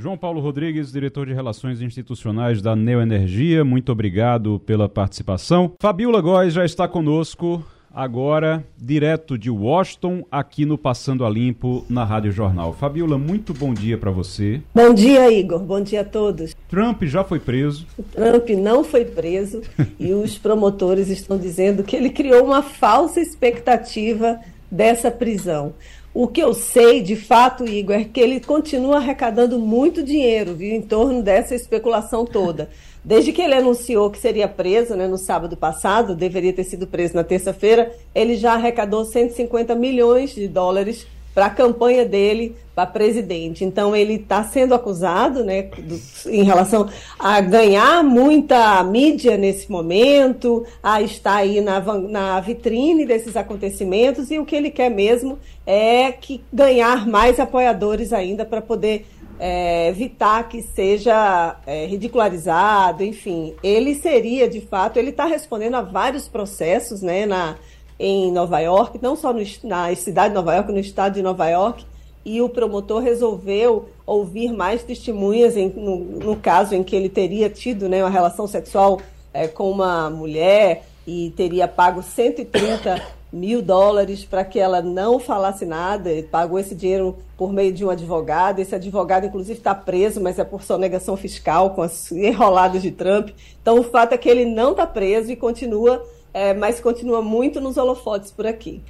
João Paulo Rodrigues, diretor de Relações Institucionais da Neoenergia, muito obrigado pela participação. Fabíola Góes já está conosco agora, direto de Washington, aqui no Passando a Limpo, na Rádio Jornal. Fabíola, muito bom dia para você. Bom dia, Igor. Bom dia a todos. Trump já foi preso. O Trump não foi preso e os promotores estão dizendo que ele criou uma falsa expectativa dessa prisão. O que eu sei, de fato, Igor, é que ele continua arrecadando muito dinheiro, viu, em torno dessa especulação toda. Desde que ele anunciou que seria preso, né, no sábado passado, deveria ter sido preso na terça-feira, ele já arrecadou cento e cinquenta milhões de dólares para a campanha dele para presidente. Então, ele está sendo acusado, né, do, em relação a ganhar muita mídia nesse momento, a estar aí na, na vitrine desses acontecimentos, e o que ele quer mesmo é que ganhar mais apoiadores ainda para poder é, evitar que seja é, ridicularizado, enfim. Ele seria, de fato, ele está respondendo a vários processos, né, na... em Nova York, não só no, na cidade de Nova York, no estado de Nova York, e o promotor resolveu ouvir mais testemunhas em, no, no caso em que ele teria tido, né, uma relação sexual é, com uma mulher e teria pago cento e trinta mil dólares para que ela não falasse nada. Ele pagou esse dinheiro por meio de um advogado. Esse advogado, inclusive, está preso, mas é por sonegação fiscal, com as enroladas de Trump. Então, o fato é que ele não está preso e continua, é, mas continua muito nos holofotes por aqui.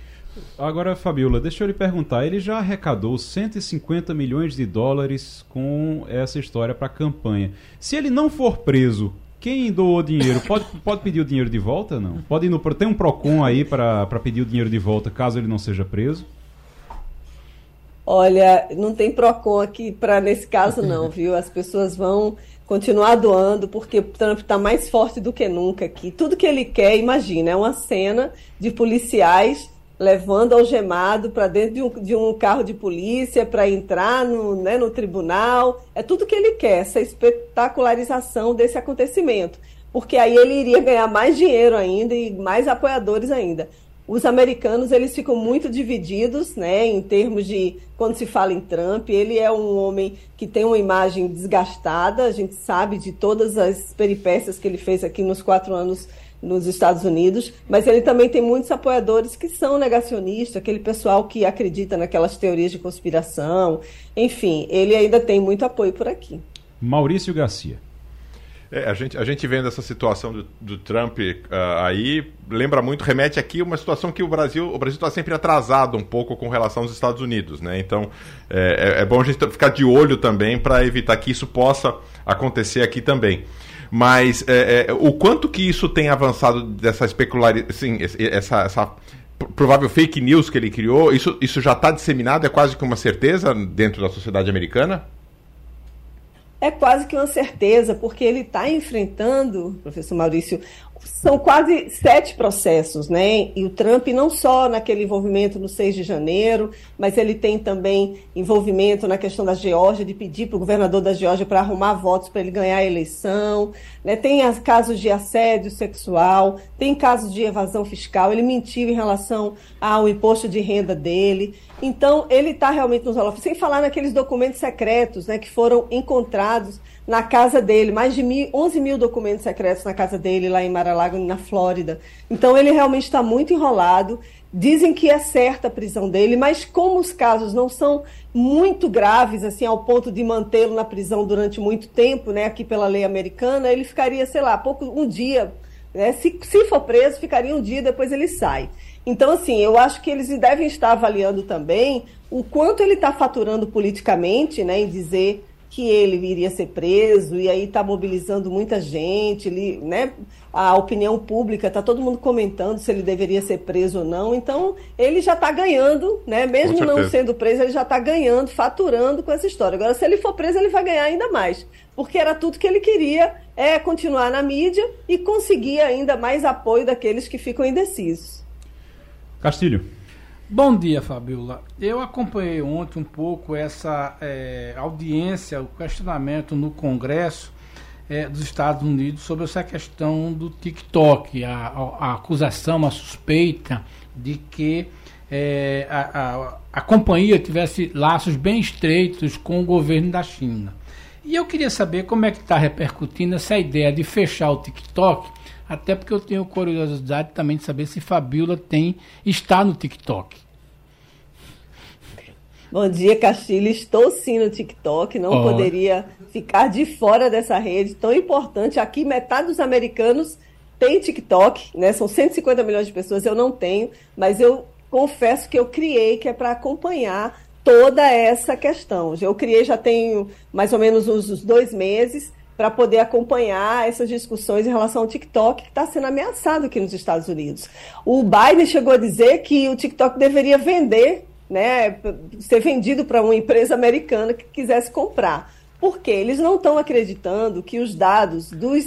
Agora, Fabíola, deixa eu lhe perguntar, ele já arrecadou cento e cinquenta milhões de dólares com essa história para a campanha. Se ele não for preso, quem doou o dinheiro pode, pode pedir o dinheiro de volta? Não? Pode ir no, tem um PROCON aí para pedir o dinheiro de volta caso ele não seja preso? Olha, não tem PROCON aqui para nesse caso não, viu? As pessoas vão continuar doando porque Trump está mais forte do que nunca aqui. Tudo que ele quer, imagina, é uma cena de policiais levando algemado para dentro de um, de um carro de polícia, para entrar no, né, no tribunal. É tudo que ele quer, essa espetacularização desse acontecimento, porque aí ele iria ganhar mais dinheiro ainda e mais apoiadores ainda. Os americanos, eles ficam muito divididos, né, em termos de, quando se fala em Trump, ele é um homem que tem uma imagem desgastada, a gente sabe de todas as peripécias que ele fez aqui nos quatro anos nos Estados Unidos, mas ele também tem muitos apoiadores que são negacionistas, aquele pessoal que acredita naquelas teorias de conspiração, enfim, ele ainda tem muito apoio por aqui. Maurício Garcia. É, a, gente, a gente vendo essa situação do, do Trump uh, aí, lembra muito, remete aqui uma situação que o Brasil o Brasil está sempre atrasado um pouco com relação aos Estados Unidos, né? Então é, é bom a gente ficar de olho também para evitar que isso possa acontecer aqui também. Mas é, é, o quanto que isso tem avançado dessa especularidade, assim, essa, essa provável fake news que ele criou, isso, isso já está disseminado, é quase que uma certeza dentro da sociedade americana? É quase que uma certeza, porque ele está enfrentando, professor Maurício, são quase sete processos, né? E o Trump não só naquele envolvimento no seis de janeiro, mas ele tem também envolvimento na questão da Geórgia, de pedir para o governador da Geórgia para arrumar votos para ele ganhar a eleição, né? Tem as casos de assédio sexual, tem casos de evasão fiscal, ele mentiu em relação ao imposto de renda dele. Então, ele está realmente nos holofotes, sem falar naqueles documentos secretos, né, que foram encontrados na casa dele, mais de mil, onze mil documentos secretos na casa dele, lá em Mar-a-Lago, na Flórida. Então, ele realmente está muito enrolado. Dizem que é certa a prisão dele, mas como os casos não são muito graves, assim, ao ponto de mantê-lo na prisão durante muito tempo, né, aqui pela lei americana, ele ficaria, sei lá, pouco, um dia, né, se, se for preso, ficaria um dia, depois ele sai. Então, assim, eu acho que eles devem estar avaliando também o quanto ele está faturando politicamente, né, em dizer que ele iria ser preso, e aí está mobilizando muita gente, ele, né, a opinião pública, está todo mundo comentando se ele deveria ser preso ou não. Então, ele já está ganhando, né, mesmo não sendo preso, ele já está ganhando, faturando com essa história. Agora, se ele for preso, ele vai ganhar ainda mais, porque era tudo que ele queria, é continuar na mídia e conseguir ainda mais apoio daqueles que ficam indecisos. Castilho. Bom dia, Fabíola. Eu acompanhei ontem um pouco essa é, audiência, o questionamento no Congresso é, dos Estados Unidos sobre essa questão do TikTok, a, a, a acusação, a suspeita de que é, a, a, a companhia tivesse laços bem estreitos com o governo da China. E eu queria saber como é que está repercutindo essa ideia de fechar o TikTok, até porque eu tenho curiosidade também de saber se Fabíola tem, está no TikTok. Bom dia, Castilho. Estou sim no TikTok. Não oh. poderia ficar de fora dessa rede tão importante. Aqui, metade dos americanos tem TikTok, né? São cento e cinquenta milhões de pessoas. Eu não tenho, mas eu confesso que eu criei, que é para acompanhar toda essa questão. Eu criei, já tenho mais ou menos uns, uns dois meses, para poder acompanhar essas discussões em relação ao TikTok, que está sendo ameaçado aqui nos Estados Unidos. O Biden chegou a dizer que o TikTok deveria vender, né, ser vendido para uma empresa americana que quisesse comprar. Por quê? Eles não estão acreditando que os dados dos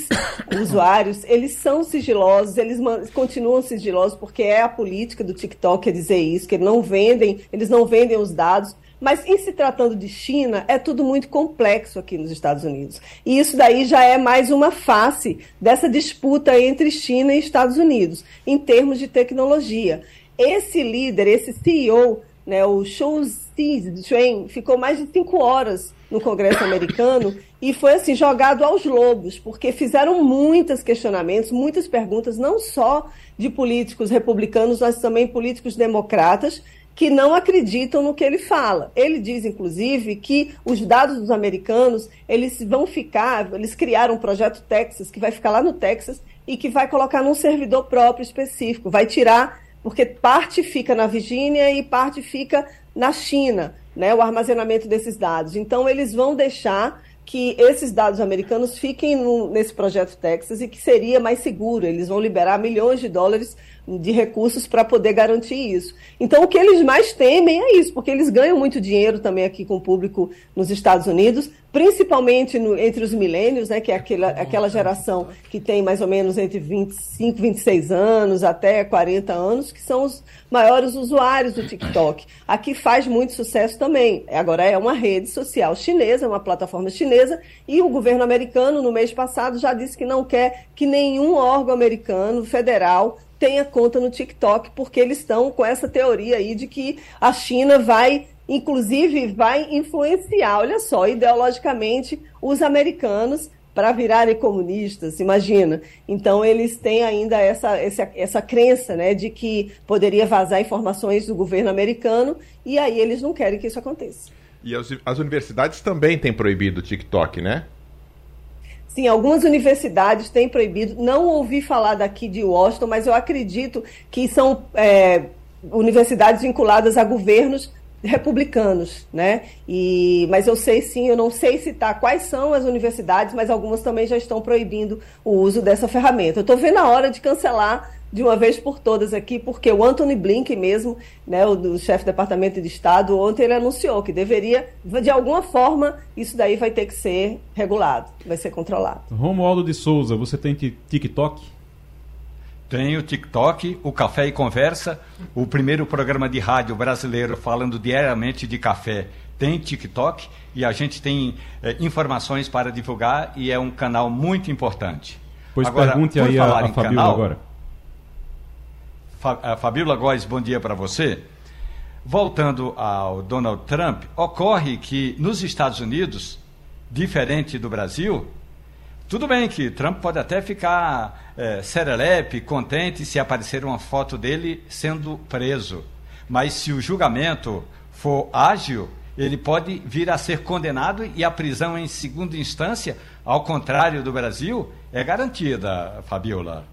usuários, eles são sigilosos, eles continuam sigilosos, porque é a política do TikTok é dizer isso, que eles não vendem, eles não vendem os dados. Mas em se tratando de China, é tudo muito complexo aqui nos Estados Unidos. E isso daí já é mais uma face dessa disputa entre China e Estados Unidos, em termos de tecnologia. Esse líder, esse C E O, né, o Xu Zhichuan, ficou mais de cinco horas no Congresso americano e foi assim jogado aos lobos, porque fizeram muitos questionamentos, muitas perguntas, não só de políticos republicanos, mas também políticos democratas, que não acreditam no que ele fala. Ele diz, inclusive, que os dados dos americanos, eles vão ficar, eles criaram um projeto Texas, que vai ficar lá no Texas, e que vai colocar num servidor próprio específico, vai tirar, porque parte fica na Virgínia e parte fica na China, né, o armazenamento desses dados. Então, eles vão deixar que esses dados americanos fiquem no, nesse projeto Texas e que seria mais seguro. Eles vão liberar milhões de dólares de recursos para poder garantir isso. Então, o que eles mais temem é isso, porque eles ganham muito dinheiro também aqui com o público nos Estados Unidos, principalmente no, entre os millennials, né, que é aquela, aquela geração que tem mais ou menos entre vinte e cinco, vinte e seis anos até quarenta anos, que são os maiores usuários do TikTok. Aqui faz muito sucesso também. Agora é uma rede social chinesa, uma plataforma chinesa, e o governo americano, no mês passado, já disse que não quer que nenhum órgão americano federal tenha conta no TikTok, porque eles estão com essa teoria aí de que a China vai, inclusive, vai influenciar, olha só, ideologicamente, os americanos para virarem comunistas, imagina. Então, eles têm ainda essa, essa, essa crença, né, de que poderia vazar informações do governo americano, e aí eles não querem que isso aconteça. E as, as universidades também têm proibido o TikTok, né? Sim, algumas universidades têm proibido. Não ouvi falar daqui de Washington, mas eu acredito que são é, universidades vinculadas a governos republicanos, né? E, mas eu sei sim, eu não sei citar quais são as universidades, mas algumas também já estão proibindo o uso dessa ferramenta. Eu estou vendo a hora de cancelar de uma vez por todas aqui, porque o Anthony Blinken mesmo, né, o, o chefe do Departamento de Estado, ontem ele anunciou que deveria, de alguma forma, isso daí vai ter que ser regulado, vai ser controlado. Romualdo de Souza, você tem TikTok? Tenho TikTok, o Café e Conversa, o primeiro programa de rádio brasileiro falando diariamente de café. Tem TikTok e a gente tem é, informações para divulgar e é um canal muito importante. Pois agora, pergunte aí a, a Fabíola canal, agora. Fabíola Góes, bom dia para você. Voltando ao Donald Trump, ocorre que nos Estados Unidos, diferente do Brasil, tudo bem que Trump pode até ficar é, serelepe, contente se aparecer uma foto dele sendo preso. Mas se o julgamento for ágil, ele pode vir a ser condenado e a prisão em segunda instância, ao contrário do Brasil, é garantida, Fabíola.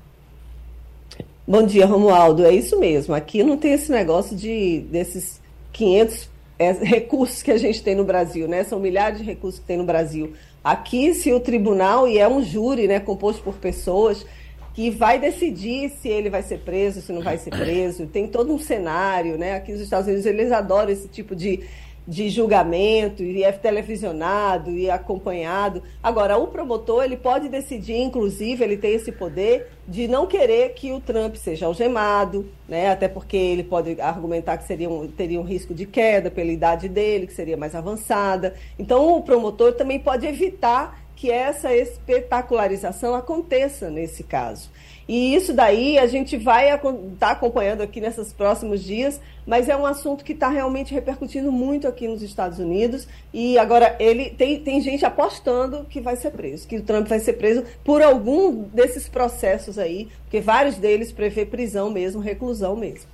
Bom dia, Romualdo. É isso mesmo. Aqui não tem esse negócio de, desses quinhentos é, recursos que a gente tem no Brasil, né? São milhares de recursos que tem no Brasil. Aqui, se o tribunal, e é um júri, né, composto por pessoas, que vai decidir se ele vai ser preso, se não vai ser preso. Tem todo um cenário, né? Aqui nos Estados Unidos, eles adoram esse tipo de... de julgamento, e é televisionado e acompanhado. Agora, o promotor, ele pode decidir, inclusive, ele tem esse poder de não querer que o Trump seja algemado, né? Até porque ele pode argumentar que seria um, teria um risco de queda pela idade dele, que seria mais avançada. Então, o promotor também pode evitar que essa espetacularização aconteça nesse caso. E isso daí a gente vai estar acompanhando aqui nesses próximos dias, mas é um assunto que está realmente repercutindo muito aqui nos Estados Unidos, e agora ele tem, tem gente apostando que vai ser preso, que o Trump vai ser preso por algum desses processos aí, porque vários deles prevê prisão mesmo, reclusão mesmo.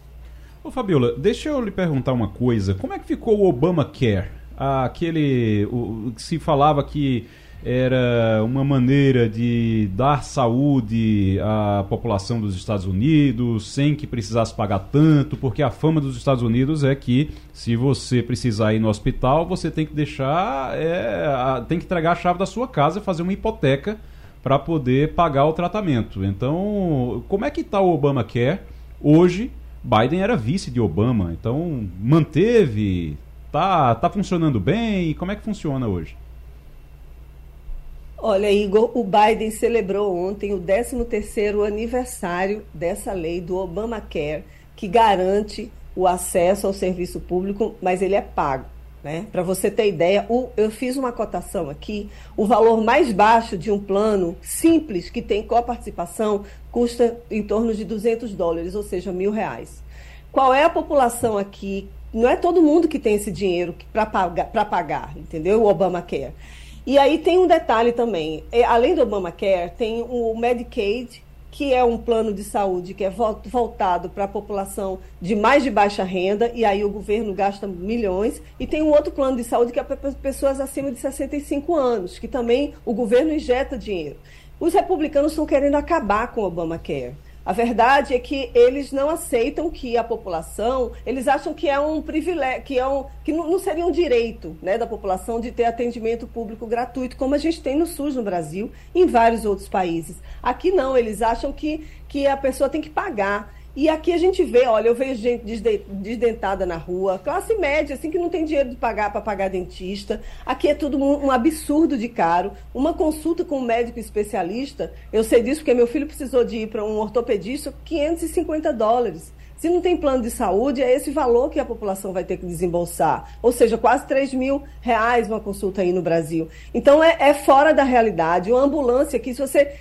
Ô Fabiola, deixa eu lhe perguntar uma coisa, como é que ficou o Obamacare? Ah, aquele, o, que se falava que era uma maneira de dar saúde à população dos Estados Unidos sem que precisasse pagar tanto, porque a fama dos Estados Unidos é que se você precisar ir no hospital, você tem que deixar, é, a, tem que entregar a chave da sua casa e fazer uma hipoteca para poder pagar o tratamento. Então, como é que está o Obamacare? Hoje, Biden era vice de Obama, então manteve, tá, tá funcionando bem, como é que funciona hoje? Olha, Igor, o Biden celebrou ontem o décimo terceiro aniversário dessa lei do Obamacare, que garante o acesso ao serviço público, mas ele é pago. Né? Para você ter ideia, o, eu fiz uma cotação aqui, o valor mais baixo de um plano simples que tem coparticipação custa em torno de duzentos dólares, ou seja, mil reais. Qual é a população aqui? Não é todo mundo que tem esse dinheiro para pagar, para pagar, entendeu? O Obamacare. E aí tem um detalhe também, além do Obamacare, tem o Medicaid, que é um plano de saúde que é voltado para a população de mais de baixa renda, e aí o governo gasta milhões, e tem um outro plano de saúde que é para pessoas acima de sessenta e cinco anos, que também o governo injeta dinheiro. Os republicanos estão querendo acabar com o Obamacare. A verdade é que eles não aceitam que a população, eles acham que é um privilégio, que, é um, que não seria um direito, né, da população de ter atendimento público gratuito, como a gente tem no SUS no Brasil e em vários outros países. Aqui não, eles acham que, que a pessoa tem que pagar. E aqui a gente vê, olha, eu vejo gente desdentada na rua, classe média, assim, que não tem dinheiro de pagar para pagar dentista. Aqui é tudo um absurdo de caro. Uma consulta com um médico especialista, eu sei disso porque meu filho precisou de ir para um ortopedista, quinhentos e cinquenta dólares. Se não tem plano de saúde, é esse valor que a população vai ter que desembolsar. Ou seja, quase três mil reais uma consulta aí no Brasil. Então, é, é fora da realidade. Uma ambulância aqui, se você...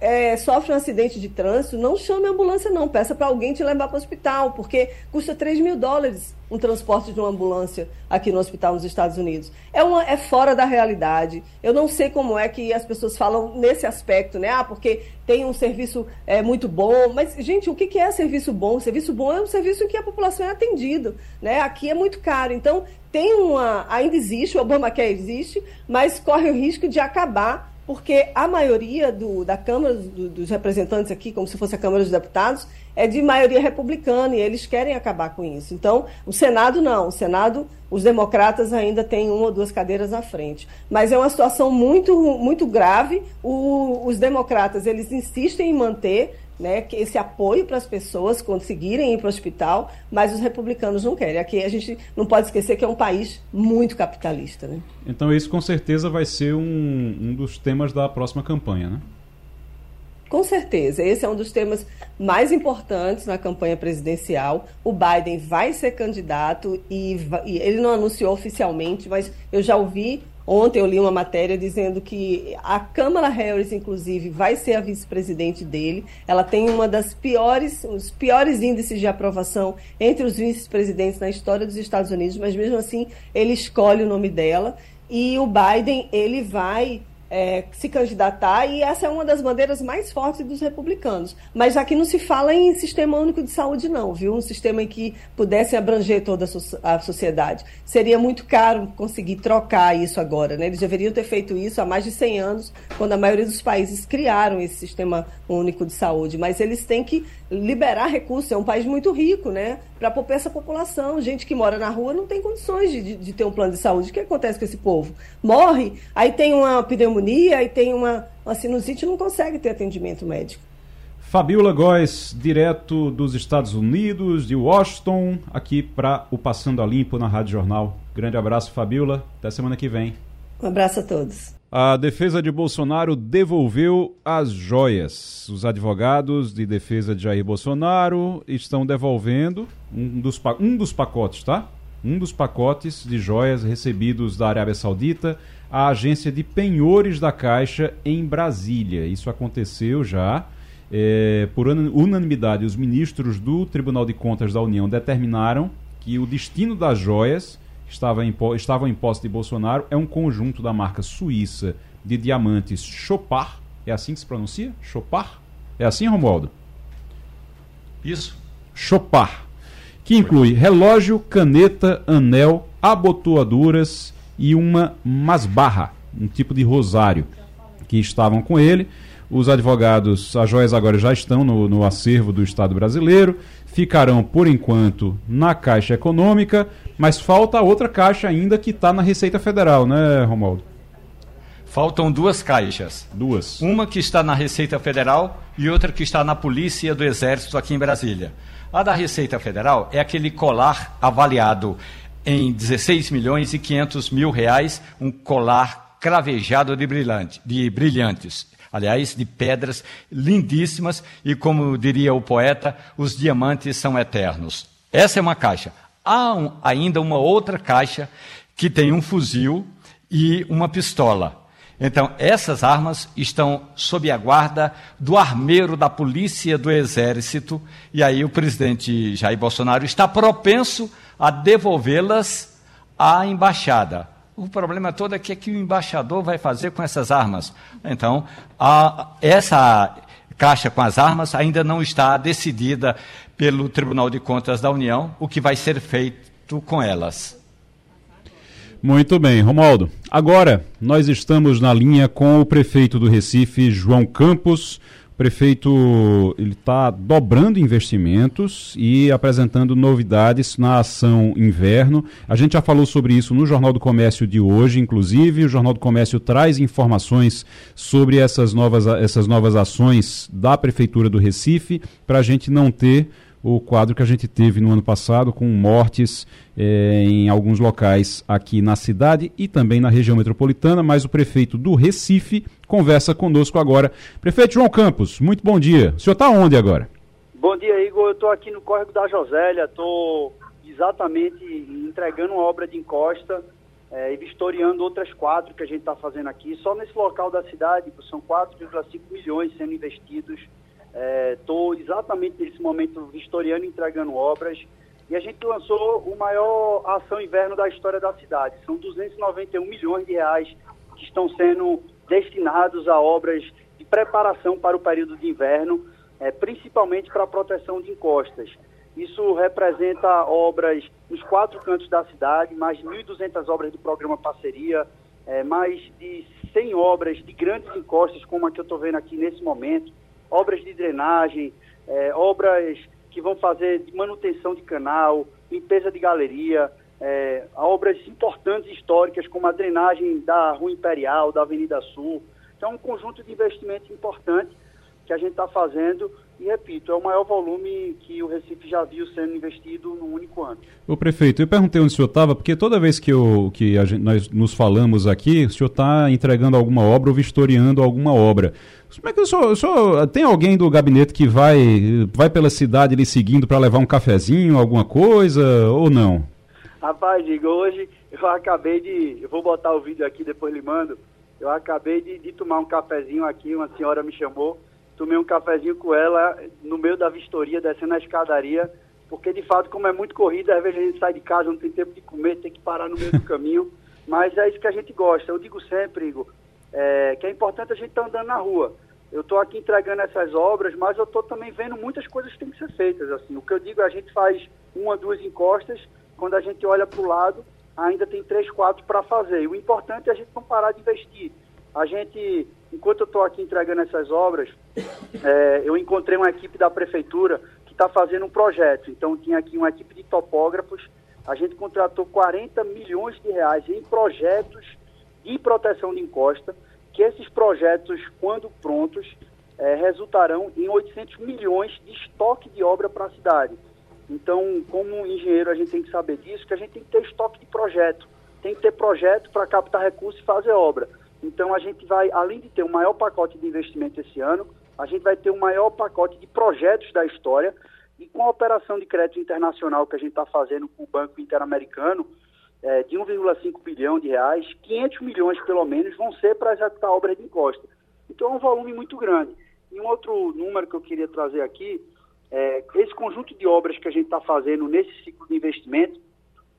É, sofre um acidente de trânsito, não chame a ambulância não, peça para alguém te levar para o hospital, porque custa três mil dólares um transporte de uma ambulância aqui no hospital nos Estados Unidos. É, uma, é fora da realidade. Eu não sei como é que as pessoas falam nesse aspecto, né? Ah, porque tem um serviço é, muito bom, mas, gente, o que, que é serviço bom? Serviço bom é um serviço em que a população é atendida, né? Aqui é muito caro, então tem uma, ainda existe, o Obamacare existe, mas corre o risco de acabar, porque a maioria do, da Câmara do, dos representantes aqui, como se fosse a Câmara dos Deputados, é de maioria republicana e eles querem acabar com isso. Então, o Senado não. O Senado, os democratas ainda têm uma ou duas cadeiras à frente. Mas é uma situação muito, muito grave. O, os democratas, eles insistem em manter, né, esse apoio para as pessoas conseguirem ir para o hospital, mas os republicanos não querem. Aqui a gente não pode esquecer que é um país muito capitalista, né? Então isso com certeza vai ser um, um dos temas da próxima campanha, né? Com certeza, esse é um dos temas mais importantes na campanha presidencial. O Biden vai ser candidato e, e ele não anunciou oficialmente, mas eu já ouvi ontem, eu li uma matéria dizendo que a Kamala Harris, inclusive, vai ser a vice-presidente dele. Ela tem uma das piores, os piores índices de aprovação entre os vice-presidentes na história dos Estados Unidos, mas mesmo assim ele escolhe o nome dela. E o Biden, ele vai é, se candidatar, e essa é uma das bandeiras mais fortes dos republicanos. Mas aqui não se fala em sistema único de saúde, não, viu? Um sistema em que pudesse abranger toda a sociedade. Seria muito caro conseguir trocar isso agora, né? Eles deveriam ter feito isso há mais de cem anos, quando a maioria dos países criaram esse sistema único de saúde. Mas eles têm que liberar recursos. É um país muito rico, né? Para poupar essa população. Gente que mora na rua não tem condições de, de, de ter um plano de saúde. O que acontece com esse povo? Morre, aí tem uma pneumonia, aí tem uma, uma sinusite, não consegue ter atendimento médico. Fabíola Góes, direto dos Estados Unidos, de Washington, aqui para o Passando a Limpo na Rádio Jornal. Grande abraço, Fabíola. Até semana que vem. Um abraço a todos. A defesa de Bolsonaro devolveu as joias. Os advogados de defesa de Jair Bolsonaro estão devolvendo um dos, um dos pacotes, tá? Um dos pacotes de joias recebidos da Arábia Saudita à agência de penhores da Caixa em Brasília. Isso aconteceu já. É, por unanimidade, os ministros do Tribunal de Contas da União determinaram que o destino das joias Estava em, estava em posse de Bolsonaro é um conjunto da marca suíça de diamantes Chopard. É assim que se pronuncia? Chopard? É assim, Romualdo? Isso. Chopard, que inclui relógio, caneta, anel, abotoaduras e uma masbarra, um tipo de rosário, que estavam com ele. Os advogados, as joias agora já estão no, no acervo do Estado brasileiro, ficarão, por enquanto, na Caixa Econômica, mas falta outra caixa ainda que está na Receita Federal, né, Romualdo? Faltam duas caixas. Duas. Uma que está na Receita Federal e outra que está na Polícia do Exército aqui em Brasília. A da Receita Federal é aquele colar avaliado em dezesseis milhões e quinhentos mil reais, um colar cravejado de, brilhante, de brilhantes. Aliás, de pedras lindíssimas e, como diria o poeta, os diamantes são eternos. Essa é uma caixa. Há um, ainda uma outra caixa que tem um fuzil e uma pistola. Então, essas armas estão sob a guarda do armeiro da polícia do exército, e aí o presidente Jair Bolsonaro está propenso a devolvê-las à embaixada. O problema todo é que, é que o embaixador vai fazer com essas armas. Então, a, essa caixa com as armas ainda não está decidida pelo Tribunal de Contas da União, o que vai ser feito com elas. Muito bem, Romualdo. Agora, nós estamos na linha com o prefeito do Recife, João Campos. O prefeito está dobrando investimentos e apresentando novidades na ação inverno. A gente já falou sobre isso no Jornal do Comércio de hoje, inclusive. O Jornal do Comércio traz informações sobre essas novas, essas novas ações da Prefeitura do Recife, para a gente não ter o quadro que a gente teve no ano passado, com mortes eh, em alguns locais aqui na cidade e também na região metropolitana, mas o prefeito do Recife conversa conosco agora. Prefeito João Campos, muito bom dia. O senhor está onde agora? Bom dia, Igor. Eu estou aqui no Córrego da Josélia, estou exatamente entregando uma obra de encosta eh, e vistoriando outras quatro que a gente está fazendo aqui. Só nesse local da cidade são quatro vírgula cinco milhões sendo investidos. Estou é, exatamente nesse momento vistoriando, entregando obras, e a gente lançou o maior ação inverno da história da cidade. São duzentos e noventa e um milhões de reais que estão sendo destinados a obras de preparação para o período de inverno, é, principalmente para a proteção de encostas. Isso representa obras nos quatro cantos da cidade, mais de mil e duzentas obras do programa Parceria, é, mais de cem obras de grandes encostas, como a que eu estou vendo aqui nesse momento, obras de drenagem, eh, obras que vão fazer de manutenção de canal, limpeza de galeria, eh, obras importantes históricas como a drenagem da Rua Imperial, da Avenida Sul. Então, é um conjunto de investimentos importante que a gente está fazendo e, repito, é o maior volume que o Recife já viu sendo investido num único ano. Ô prefeito, eu perguntei onde o senhor estava, porque toda vez que, eu, que a gente, nós nos falamos aqui, o senhor está entregando alguma obra ou vistoriando alguma obra. Como é que eu sou, eu sou, tem alguém do gabinete que vai, vai pela cidade lhe seguindo para levar um cafezinho, alguma coisa, ou não? Rapaz, digo, hoje eu acabei de... Eu vou botar o vídeo aqui, depois lhe mando. Eu acabei de, de tomar um cafezinho aqui, uma senhora me chamou, tomei um cafezinho com ela no meio da vistoria, descendo a escadaria, porque de fato, como é muito corrida, às vezes a gente sai de casa, não tem tempo de comer, tem que parar no meio do caminho, mas é isso que a gente gosta. Eu digo sempre, Igor, É, que é importante a gente estar tá andando na rua. Eu estou aqui entregando essas obras, mas eu estou também vendo muitas coisas que têm que ser feitas. Assim, o que eu digo é a gente faz uma, duas encostas, quando a gente olha para o lado, ainda tem três, quatro para fazer. E o importante é a gente não parar de investir. A gente, enquanto eu estou aqui entregando essas obras, é, eu encontrei uma equipe da prefeitura que está fazendo um projeto. Então, tinha aqui uma equipe de topógrafos. A gente contratou quarenta milhões de reais em projetos e proteção de encosta, que esses projetos, quando prontos, é, resultarão em oitocentos milhões de estoque de obra para a cidade. Então, como engenheiro, a gente tem que saber disso, que a gente tem que ter estoque de projeto, tem que ter projeto para captar recursos e fazer obra. Então, a gente vai, além de ter o maior pacote de investimento esse ano, a gente vai ter o maior pacote de projetos da história, e com a operação de crédito internacional que a gente está fazendo com o Banco Interamericano, É, de um vírgula cinco bilhão de reais, quinhentos milhões pelo menos vão ser para executar obras de encosta. Então é um volume muito grande. E um outro número que eu queria trazer aqui, é, esse conjunto de obras que a gente está fazendo nesse ciclo de investimento,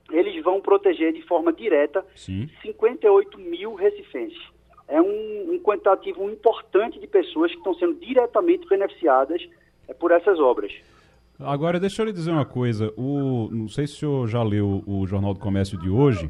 eles vão proteger de forma direta, sim, cinquenta e oito mil recifenses. É um, um quantitativo importante de pessoas que estão sendo diretamente beneficiadas é, por essas obras. Agora, deixa eu lhe dizer uma coisa, o, não sei se o senhor já leu o Jornal do Comércio de hoje,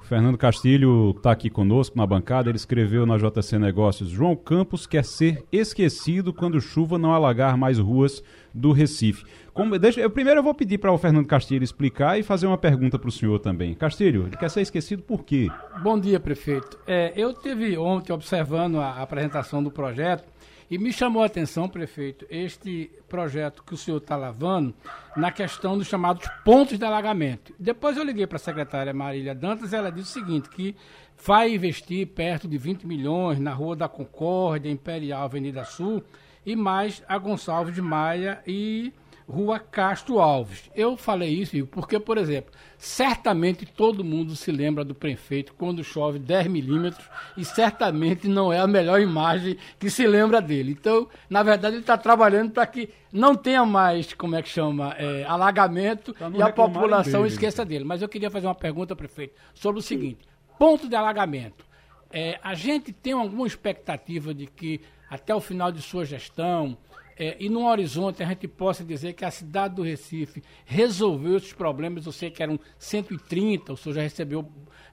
o Fernando Castilho está aqui conosco na bancada, ele escreveu na J C Negócios, João Campos quer ser esquecido quando chuva não alagar mais ruas do Recife. Como, deixa, eu, primeiro eu vou pedir para o Fernando Castilho explicar e fazer uma pergunta para o senhor também. Castilho, ele quer ser esquecido por quê? Bom dia, prefeito. É, eu estive ontem observando a apresentação do projeto, e me chamou a atenção, prefeito, este projeto que o senhor está lavando na questão dos chamados pontos de alagamento. Depois eu liguei para a secretária Marília Dantas e ela disse o seguinte, que vai investir perto de vinte milhões na Rua da Concórdia, Imperial, Avenida Sul e mais a Gonçalves de Maia e Rua Castro Alves. Eu falei isso porque, por exemplo, certamente todo mundo se lembra do prefeito quando chove dez milímetros e certamente não é a melhor imagem que se lembra dele. Então, na verdade, ele está trabalhando para que não tenha mais, como é que chama, é, alagamento e a população dele. Esqueça dele. Mas eu queria fazer uma pergunta, prefeito, sobre o seguinte, ponto de alagamento. É, a gente tem alguma expectativa de que até o final de sua gestão é, e num horizonte a gente possa dizer que a cidade do Recife resolveu esses problemas? Eu sei que eram cento e trinta, o senhor já recebeu,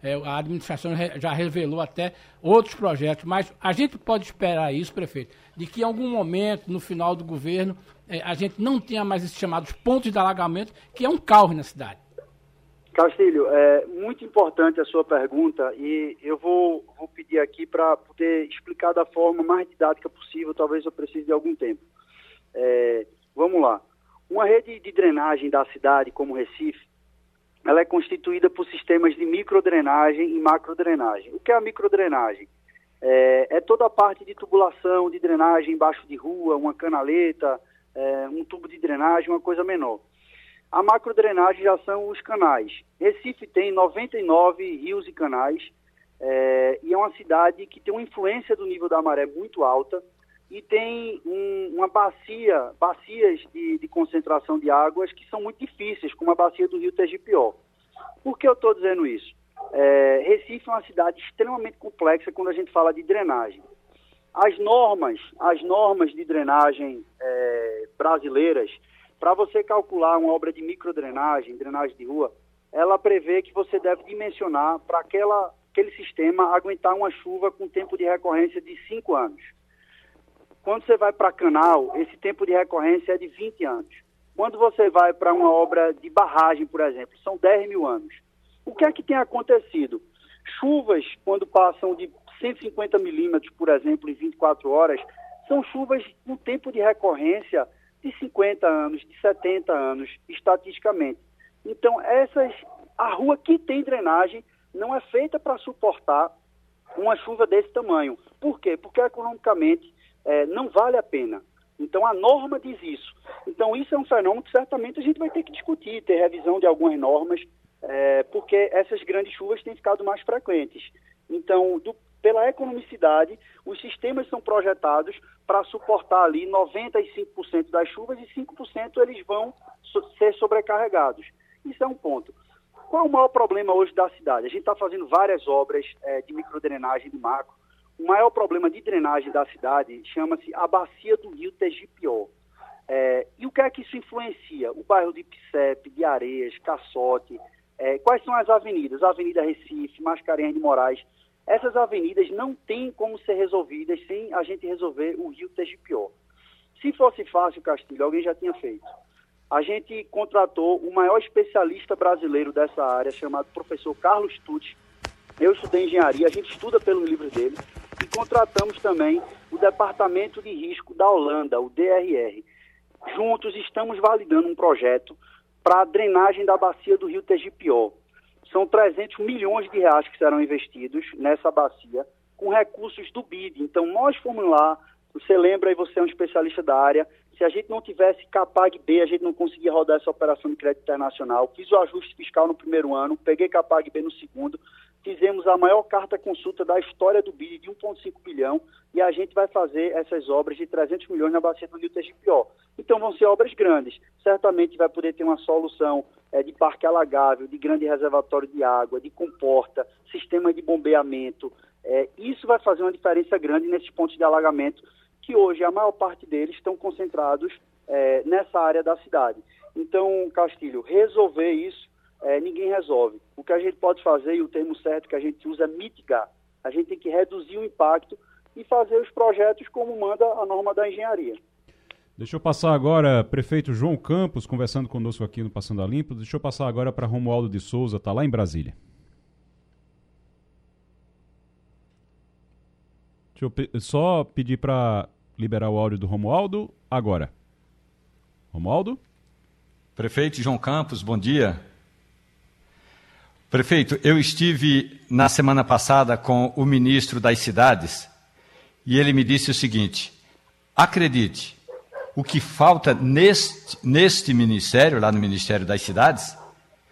é, a administração já revelou até outros projetos, mas a gente pode esperar isso, prefeito, de que em algum momento, no final do governo, é, a gente não tenha mais esses chamados pontos de alagamento, que é um caos na cidade? Castilho, é muito importante a sua pergunta e eu vou, vou pedir aqui para poder explicar da forma mais didática possível, talvez eu precise de algum tempo. É, vamos lá. Uma rede de drenagem da cidade, como Recife, ela é constituída por sistemas de microdrenagem e macrodrenagem. O que é a microdrenagem? É, é toda a parte de tubulação, de drenagem embaixo de rua, uma canaleta, é, um tubo de drenagem, uma coisa menor. A macrodrenagem já são os canais. Recife tem noventa e nove rios e canais, é, e é uma cidade que tem uma influência do nível da maré muito alta e tem um, uma bacia, bacias de, de concentração de águas que são muito difíceis, como a bacia do Rio Tejipió. Por que eu estou dizendo isso? É, Recife é uma cidade extremamente complexa quando a gente fala de drenagem. As normas, as normas de drenagem é, brasileiras, para você calcular uma obra de microdrenagem, drenagem de rua, ela prevê que você deve dimensionar para aquela, aquele sistema aguentar uma chuva com tempo de recorrência de cinco anos. Quando você vai para canal, esse tempo de recorrência é de vinte anos. Quando você vai para uma obra de barragem, por exemplo, são dez mil anos. O que é que tem acontecido? Chuvas, quando passam de cento e cinquenta milímetros, por exemplo, em vinte e quatro horas, são chuvas com tempo de recorrência de cinquenta anos, de setenta anos, estatisticamente. Então, essas, a rua que tem drenagem não é feita para suportar uma chuva desse tamanho. Por quê? Porque economicamente é, não vale a pena. Então, a norma diz isso. Então, isso é um fenômeno que certamente a gente vai ter que discutir, ter revisão de algumas normas, é, porque essas grandes chuvas têm ficado mais frequentes. Então, do pela economicidade, os sistemas são projetados para suportar ali noventa e cinco por cento das chuvas e cinco por cento eles vão so- ser sobrecarregados. Isso é um ponto. Qual é o maior problema hoje da cidade? A gente está fazendo várias obras é, de microdrenagem, de macro. O maior problema de drenagem da cidade chama-se a bacia do Rio Tejipió. É, e o que é que isso influencia? O bairro de Picep, de Areias, Caçote. É, quais são as avenidas? Avenida Recife, Mascarenhas de Moraes. Essas avenidas não têm como ser resolvidas sem a gente resolver o Rio Tejipió. Se fosse fácil, Castilho, alguém já tinha feito. A gente contratou o maior especialista brasileiro dessa área, chamado professor Carlos Tucci. Eu estudei engenharia, a gente estuda pelo livro dele. E contratamos também o Departamento de Risco da Holanda, o D R R. Juntos estamos validando um projeto para a drenagem da bacia do Rio Tejipió. São trezentos milhões de reais que serão investidos nessa bacia com recursos do B I D. Então, nós fomos lá, você lembra, e você é um especialista da área, se a gente não tivesse Capag B, a gente não conseguia rodar essa operação de crédito internacional. Fiz o ajuste fiscal no primeiro ano, peguei Capag B no segundo, fizemos a maior carta consulta da história do B I D, de um vírgula cinco bilhão, e a gente vai fazer essas obras de trezentos milhões na bacia do Rio Tejipió. Então, vão ser obras grandes. Certamente vai poder ter uma solução É, de parque alagável, de grande reservatório de água, de comporta, sistema de bombeamento. É, isso vai fazer uma diferença grande nesses pontos de alagamento, que hoje a maior parte deles estão concentrados é, nessa área da cidade. Então, Castilho, resolver isso, é, ninguém resolve. O que a gente pode fazer, e o termo certo que a gente usa é mitigar. A gente tem que reduzir o impacto e fazer os projetos como manda a norma da engenharia. Deixa eu passar agora, prefeito João Campos, conversando conosco aqui no Passando a Limpo. Deixa eu passar agora para Romualdo de Souza, está lá em Brasília. Deixa eu pe- só pedir para liberar o áudio do Romualdo agora. Romualdo? Prefeito João Campos, bom dia. Prefeito, eu estive na semana passada com o ministro das Cidades e ele me disse o seguinte: acredite, o que falta neste, neste ministério, lá no Ministério das Cidades,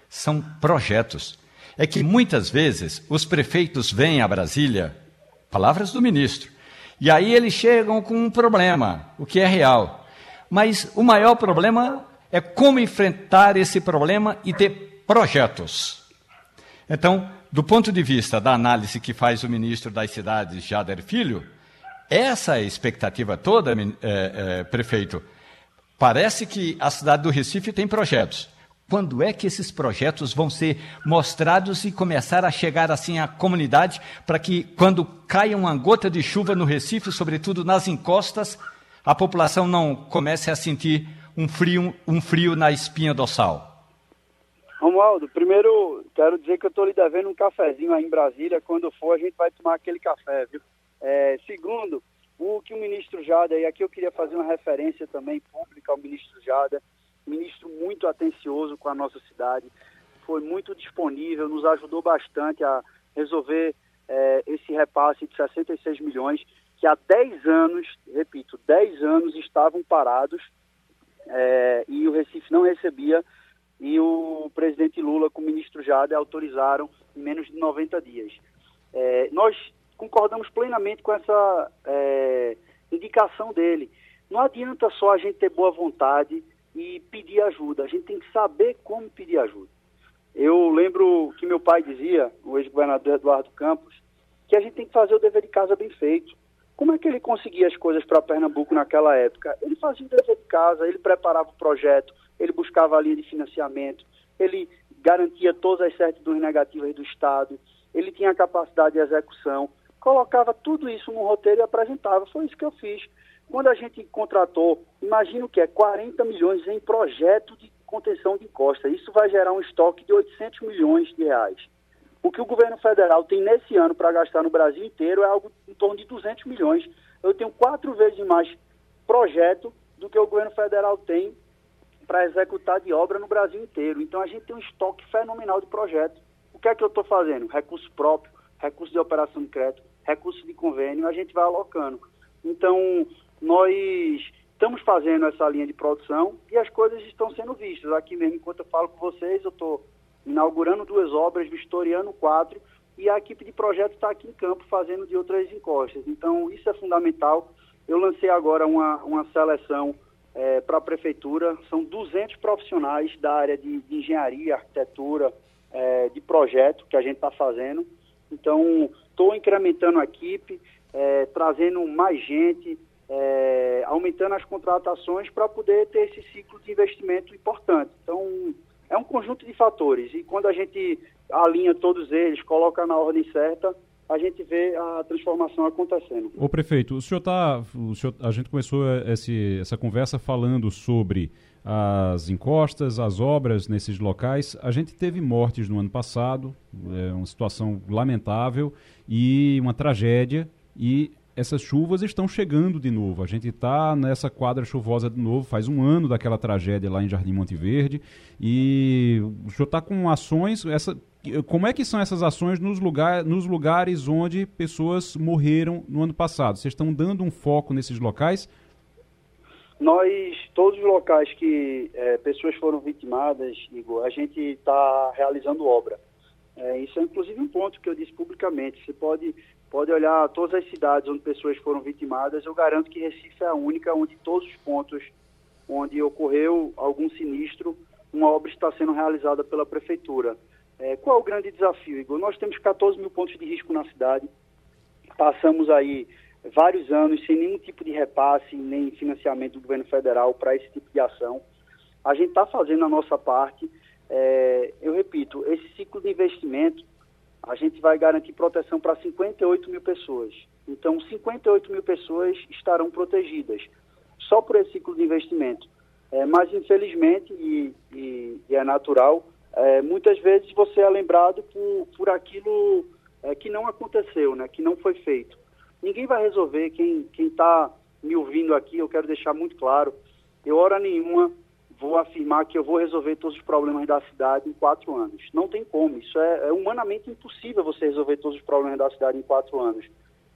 são projetos. É que muitas vezes os prefeitos vêm a Brasília, palavras do ministro, e aí eles chegam com um problema, o que é real. Mas o maior problema é como enfrentar esse problema e ter projetos. Então, do ponto de vista da análise que faz o ministro das Cidades, Jader Filho, essa expectativa toda, é, é, prefeito, parece que a cidade do Recife tem projetos. Quando é que esses projetos vão ser mostrados e começar a chegar assim à comunidade para que, quando caia uma gota de chuva no Recife, sobretudo nas encostas, a população não comece a sentir um frio, um frio na espinha dorsal? Romualdo, primeiro quero dizer que eu estou lhe devendo um cafezinho aí em Brasília. Quando for, a gente vai tomar aquele café, viu? É, segundo, o que o ministro Jada, e aqui eu queria fazer uma referência também pública ao ministro Jada, ministro muito atencioso com a nossa cidade, foi muito disponível, nos ajudou bastante a resolver é, esse repasse de sessenta e seis milhões, que há dez anos, repito, dez anos estavam parados é, e o Recife não recebia, e o presidente Lula com o ministro Jada autorizaram em menos de noventa dias. É, nós concordamos plenamente com essa é, indicação dele. Não adianta só a gente ter boa vontade e pedir ajuda. A gente tem que saber como pedir ajuda. Eu lembro que meu pai dizia, o ex-governador Eduardo Campos, que a gente tem que fazer o dever de casa bem feito. Como é que ele conseguia as coisas para Pernambuco naquela época? Ele fazia o dever de casa, ele preparava o projeto, ele buscava a linha de financiamento, ele garantia todas as certidões negativas do Estado, ele tinha a capacidade de execução, colocava tudo isso no roteiro e apresentava. Foi isso que eu fiz. Quando a gente contratou, imagina o que é, quarenta milhões em projeto de contenção de encostas. Isso vai gerar um estoque de oitocentos milhões de reais. O que o governo federal tem nesse ano para gastar no Brasil inteiro é algo em torno de duzentos milhões. Eu tenho quatro vezes mais projeto do que o governo federal tem para executar de obra no Brasil inteiro. Então, a gente tem um estoque fenomenal de projeto. O que é que eu estou fazendo? Recurso próprio, recurso de operação de crédito, recurso de convênio, a gente vai alocando. Então, nós estamos fazendo essa linha de produção e as coisas estão sendo vistas. Aqui mesmo, enquanto eu falo com vocês, eu estou inaugurando duas obras, vistoriando quatro, e a equipe de projeto está aqui em campo fazendo de outras encostas. Então, isso é fundamental. Eu lancei agora uma, uma seleção é, para a prefeitura. São duzentos profissionais da área de, de engenharia, arquitetura, é, de projeto que a gente está fazendo. Então, estou incrementando a equipe, é, trazendo mais gente, É, aumentando as contratações para poder ter esse ciclo de investimento importante. Então, é um conjunto de fatores e quando a gente alinha todos eles, coloca na ordem certa, a gente vê a transformação acontecendo. Ô prefeito, o senhor tá, o senhor, a gente começou esse, essa conversa falando sobre as encostas, as obras nesses locais. A gente teve mortes no ano passado, é uma situação lamentável e uma tragédia, e essas chuvas estão chegando de novo. A gente está nessa quadra chuvosa de novo, faz um ano daquela tragédia lá em Jardim Monte Verde, e o senhor está com ações, essa, como é que são essas ações nos, lugar, nos lugares onde pessoas morreram no ano passado? Vocês estão dando um foco nesses locais? Nós, todos os locais que é, pessoas foram vitimadas, Igor, a gente está realizando obra. É, isso é inclusive um ponto que eu disse publicamente. Você pode, pode olhar todas as cidades onde pessoas foram vitimadas. Eu garanto que Recife é a única onde todos os pontos onde ocorreu algum sinistro, uma obra está sendo realizada pela prefeitura. É, qual é o grande desafio, Igor? Nós temos catorze mil pontos de risco na cidade. Passamos aí vários anos sem nenhum tipo de repasse, nem financiamento do governo federal para esse tipo de ação. A gente está fazendo a nossa parte. É, eu repito, esse ciclo de investimento, a gente vai garantir proteção para cinquenta e oito mil pessoas. Então, cinquenta e oito mil pessoas estarão protegidas, só por esse ciclo de investimento. É, mas, infelizmente, e, e, e é natural, é, muitas vezes você é lembrado por, por aquilo é, que não aconteceu, né, que não foi feito. Ninguém vai resolver, quem está me ouvindo aqui, eu quero deixar muito claro, eu hora nenhuma vou afirmar que eu vou resolver todos os problemas da cidade em quatro anos. Não tem como, isso é, é humanamente impossível você resolver todos os problemas da cidade em quatro anos.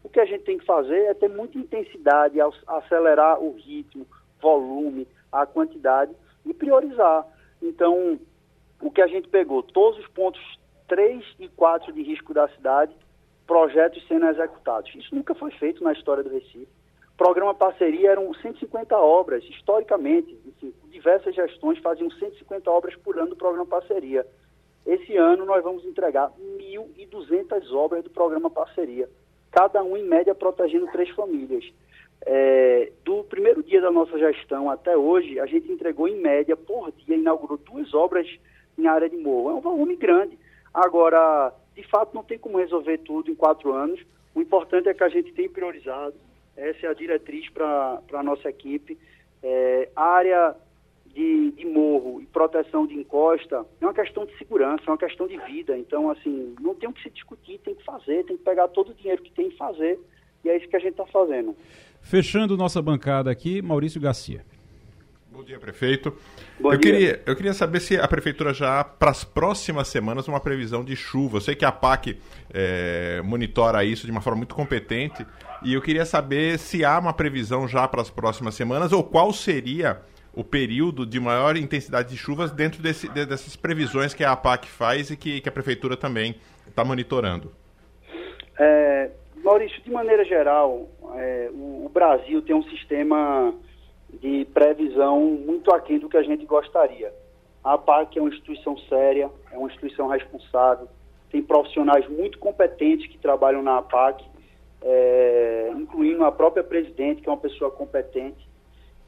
O que a gente tem que fazer é ter muita intensidade, acelerar o ritmo, volume, a quantidade e priorizar. Então, o que a gente pegou? Todos os pontos três e quatro de risco da cidade, projetos sendo executados. Isso nunca foi feito na história do Recife. Programa Parceria eram cento e cinquenta obras, historicamente. Assim, diversas gestões faziam cento e cinquenta obras por ano do Programa Parceria. Esse ano nós vamos entregar mil e duzentas obras do Programa Parceria, cada um em média protegendo três famílias. É, do primeiro dia da nossa gestão até hoje, a gente entregou em média por dia, inaugurou duas obras em área de morro. É um volume grande. Agora, de fato, não tem como resolver tudo em quatro anos. O importante é que a gente tem priorizado. Essa é a diretriz para a nossa equipe. É, área de, de morro e proteção de encosta é uma questão de segurança, é uma questão de vida. Então, assim, não tem o que se discutir, tem que fazer, tem que pegar todo o dinheiro que tem e fazer. E é isso que a gente está fazendo. Fechando nossa bancada aqui, Maurício Garcia. Bom dia, prefeito. Bom eu, dia. Queria, eu queria saber se a prefeitura já há, para as próximas semanas, uma previsão de chuva. Eu sei que a APAC é, monitora isso de uma forma muito competente e eu queria saber se há uma previsão já para as próximas semanas ou qual seria o período de maior intensidade de chuvas dentro desse, dessas previsões que a APAC faz e que, que a prefeitura também está monitorando. É, Maurício, de maneira geral, é, o, o Brasil tem um sistema de previsão muito aquém do que a gente gostaria. A APAC é uma instituição séria, é uma instituição responsável, tem profissionais muito competentes que trabalham na APAC, é, incluindo a própria presidente, que é uma pessoa competente.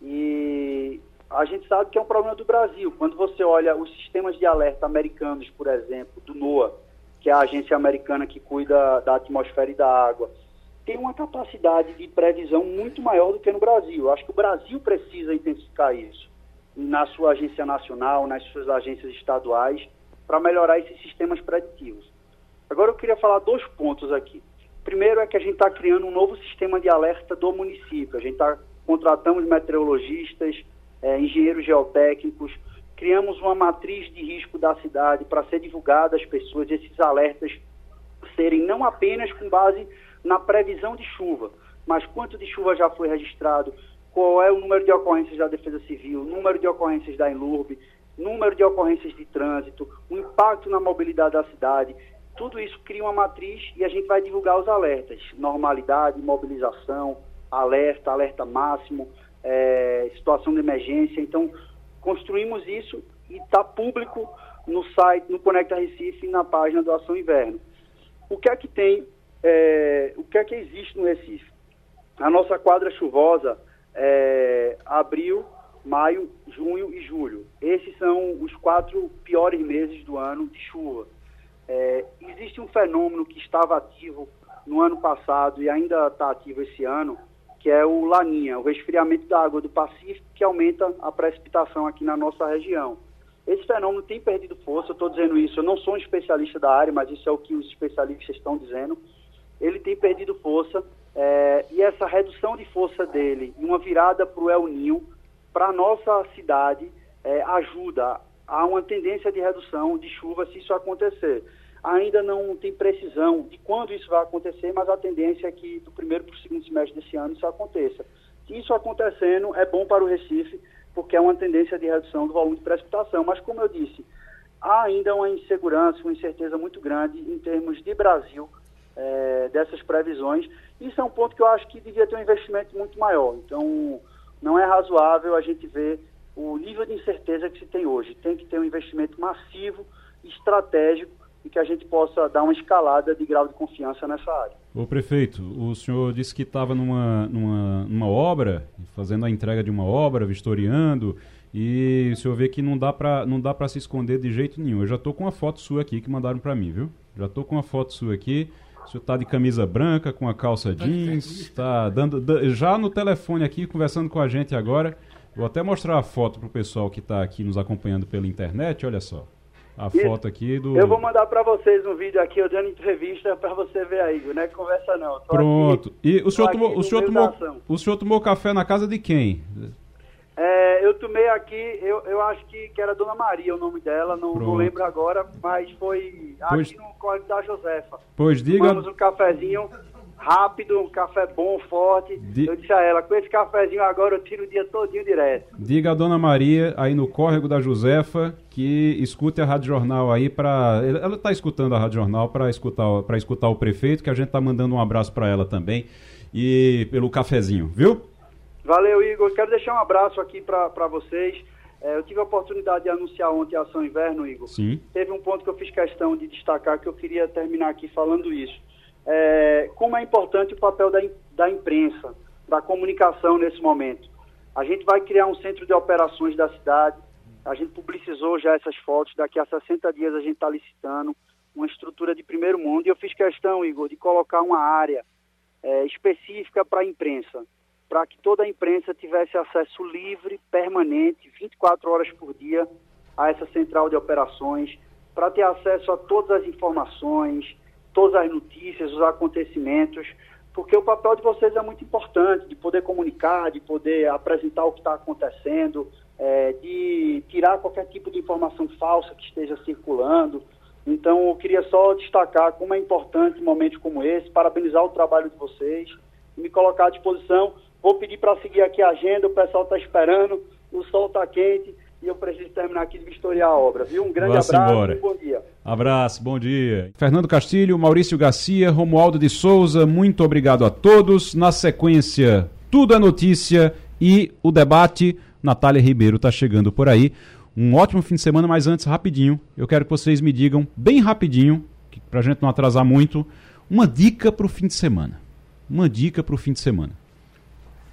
E a gente sabe que é um problema do Brasil. Quando você olha os sistemas de alerta americanos, por exemplo, do NOAA, que é a agência americana que cuida da atmosfera e da água, tem uma capacidade de previsão muito maior do que no Brasil. Acho que o Brasil precisa intensificar isso na sua agência nacional, nas suas agências estaduais, para melhorar esses sistemas preditivos. Agora eu queria falar dois pontos aqui. Primeiro é que a gente está criando um novo sistema de alerta do município. A gente está contratamos meteorologistas, é, engenheiros geotécnicos, criamos uma matriz de risco da cidade para ser divulgada às pessoas, esses alertas serem não apenas com base na previsão de chuva, mas quanto de chuva já foi registrado, qual é o número de ocorrências da Defesa Civil, número de ocorrências da Enlurb, número de ocorrências de trânsito, o impacto na mobilidade da cidade. Tudo isso cria uma matriz e a gente vai divulgar os alertas. Normalidade, mobilização, alerta, alerta máximo, é, situação de emergência. Então, construímos isso e está público no site, no Conecta Recife, na página do Ação Inverno. O que é que tem... É, o que é que existe no Recife? A nossa quadra chuvosa é abril, maio, junho e julho. Esses são os quatro piores meses do ano de chuva. É, existe um fenômeno que estava ativo no ano passado e ainda está ativo esse ano, que é o Laninha, o resfriamento da água do Pacífico, que aumenta a precipitação aqui na nossa região. Esse fenômeno tem perdido força, eu estou dizendo isso, eu não sou um especialista da área, mas isso é o que os especialistas estão dizendo. Ele tem perdido força, é, e essa redução de força dele e uma virada para o El Niño, para a nossa cidade, é, ajuda a uma tendência de redução de chuva se isso acontecer. Ainda não tem precisão de quando isso vai acontecer, mas a tendência é que do primeiro para o segundo semestre desse ano isso aconteça. Se isso acontecendo, é bom para o Recife, porque é uma tendência de redução do volume de precipitação. Mas, como eu disse, há ainda uma insegurança, uma incerteza muito grande em termos de Brasil, É, dessas previsões. Isso é um ponto que eu acho que devia ter um investimento muito maior. Então, não é razoável a gente ver o nível de incerteza que se tem hoje. Tem que ter um investimento massivo, estratégico, e que a gente possa dar uma escalada de grau de confiança nessa área. Ô prefeito, o senhor disse que estava numa, numa, numa obra, fazendo a entrega de uma obra, vistoriando, e o senhor vê que não dá para não dá para se esconder de jeito nenhum. Eu já estou com uma foto sua aqui que mandaram para mim, viu? Já estou com uma foto sua aqui. O senhor está de camisa branca, com a calça jeans, está dando, já no telefone aqui, conversando com a gente agora. Vou até mostrar a foto para o pessoal que está aqui nos acompanhando pela internet, olha só. A Isso. foto aqui do... Eu vou mandar para vocês um vídeo aqui, eu dando entrevista para você ver aí, não é conversa não. Tô Pronto. Aqui, e o senhor, tomou, o, senhor tomou, o senhor tomou café na casa de quem? É, eu tomei aqui, eu, eu acho que, que era Dona Maria o nome dela, não, não lembro agora, mas foi pois, aqui no Córrego da Josefa. Pois diga. Tomamos um cafezinho rápido, um café bom, forte. De... Eu disse a ela, com esse cafezinho agora eu tiro o dia todinho direto. Diga a Dona Maria, aí no córrego da Josefa, que escute a Rádio Jornal aí para... Ela está escutando a Rádio Jornal para escutar, para escutar o prefeito, que a gente está mandando um abraço para ela também, e pelo cafezinho, viu? Valeu, Igor. Quero deixar um abraço aqui para vocês. É, eu tive a oportunidade de anunciar ontem a Ação Inverno, Igor. Sim. Teve um ponto que eu fiz questão de destacar, que eu queria terminar aqui falando isso. É, como é importante o papel da, da imprensa, da comunicação nesse momento. A gente vai criar um centro de operações da cidade, a gente publicizou já essas fotos, daqui a sessenta dias a gente está licitando uma estrutura de primeiro mundo, e eu fiz questão, Igor, de colocar uma área é, específica para a imprensa, para que toda a imprensa tivesse acesso livre, permanente, vinte e quatro horas por dia, a essa central de operações, para ter acesso a todas as informações, todas as notícias, os acontecimentos, porque o papel de vocês é muito importante, de poder comunicar, de poder apresentar o que está acontecendo, é, de tirar qualquer tipo de informação falsa que esteja circulando. Então, eu queria só destacar como é importante um momento como esse, parabenizar o trabalho de vocês, me colocar à disposição. Vou pedir para seguir aqui a agenda, o pessoal está esperando, o sol está quente, e eu preciso terminar aqui de vistoriar a obra, viu? Um grande Vá abraço embora. E um bom dia. Abraço, bom dia. Fernando Castilho, Maurício Garcia, Romualdo de Souza, muito obrigado a todos. Na sequência, tudo é notícia e o debate. Natália Ribeiro está chegando por aí. Um ótimo fim de semana, mas antes, rapidinho, eu quero que vocês me digam, bem rapidinho, para a gente não atrasar muito, uma dica para o fim de semana. Uma dica para o fim de semana.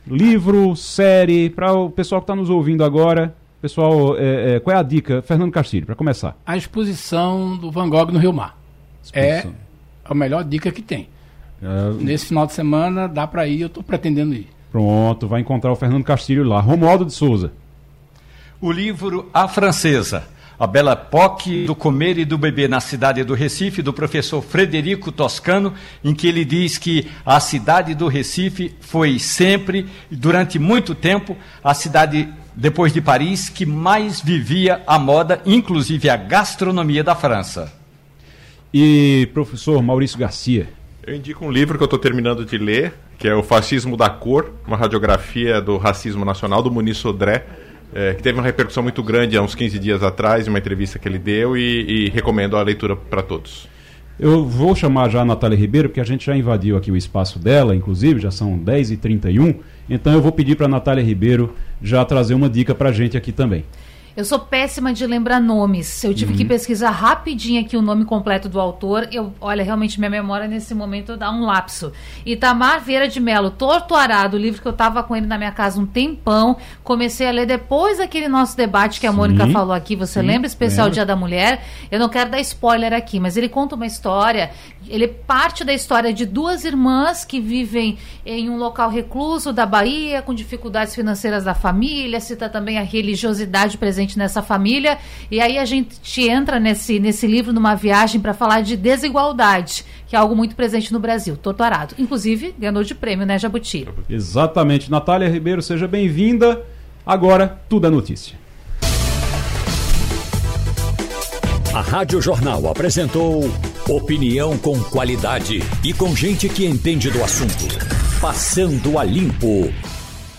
Livro, série, para o pessoal que está nos ouvindo agora... Pessoal, é, é, qual é a dica, Fernando Castilho, para começar? A exposição do Van Gogh no Rio Mar. Exposição. É a melhor dica que tem. É... Nesse final de semana dá para ir, eu estou pretendendo ir. Pronto, vai encontrar o Fernando Castilho lá. Romualdo de Souza. O livro A Francesa, a bela época do comer e do beber na cidade do Recife, do professor Frederico Toscano, em que ele diz que a cidade do Recife foi sempre, durante muito tempo, a cidade... depois de Paris, que mais vivia a moda, inclusive a gastronomia da França. E professor Maurício Garcia? Eu indico um livro que eu estou terminando de ler, que é O Fascismo da Cor, uma radiografia do racismo nacional, do Muniz Sodré, é, que teve uma repercussão muito grande há uns quinze dias atrás, uma entrevista que ele deu, e, e recomendo a leitura para todos. Eu vou chamar já a Natália Ribeiro, porque a gente já invadiu aqui o espaço dela, inclusive, já são dez e trinta e um, então eu vou pedir para a Natália Ribeiro já trazer uma dica para a gente aqui também. Eu sou péssima de lembrar nomes, eu tive uhum. que pesquisar rapidinho aqui o nome completo do autor, eu, olha, realmente minha memória nesse momento dá um lapso. Itamar Vieira de Mello, Torturado, o livro que eu estava com ele na minha casa um tempão, comecei a ler depois daquele nosso debate que a sim, Mônica falou aqui, você sim, lembra? Especial lembro. Dia da Mulher, eu não quero dar spoiler aqui, mas ele conta uma história, ele parte da história de duas irmãs que vivem em um local recluso da Bahia, com dificuldades financeiras da família, cita também a religiosidade presente nessa família, e aí a gente entra nesse, nesse livro numa viagem para falar de desigualdade, que é algo muito presente no Brasil, Torturado. Inclusive, ganhou de prêmio, né, Jabuti? Exatamente. Natália Ribeiro, seja bem-vinda. Agora, tudo é notícia. A Rádio Jornal apresentou opinião com qualidade e com gente que entende do assunto. Passando a Limpo.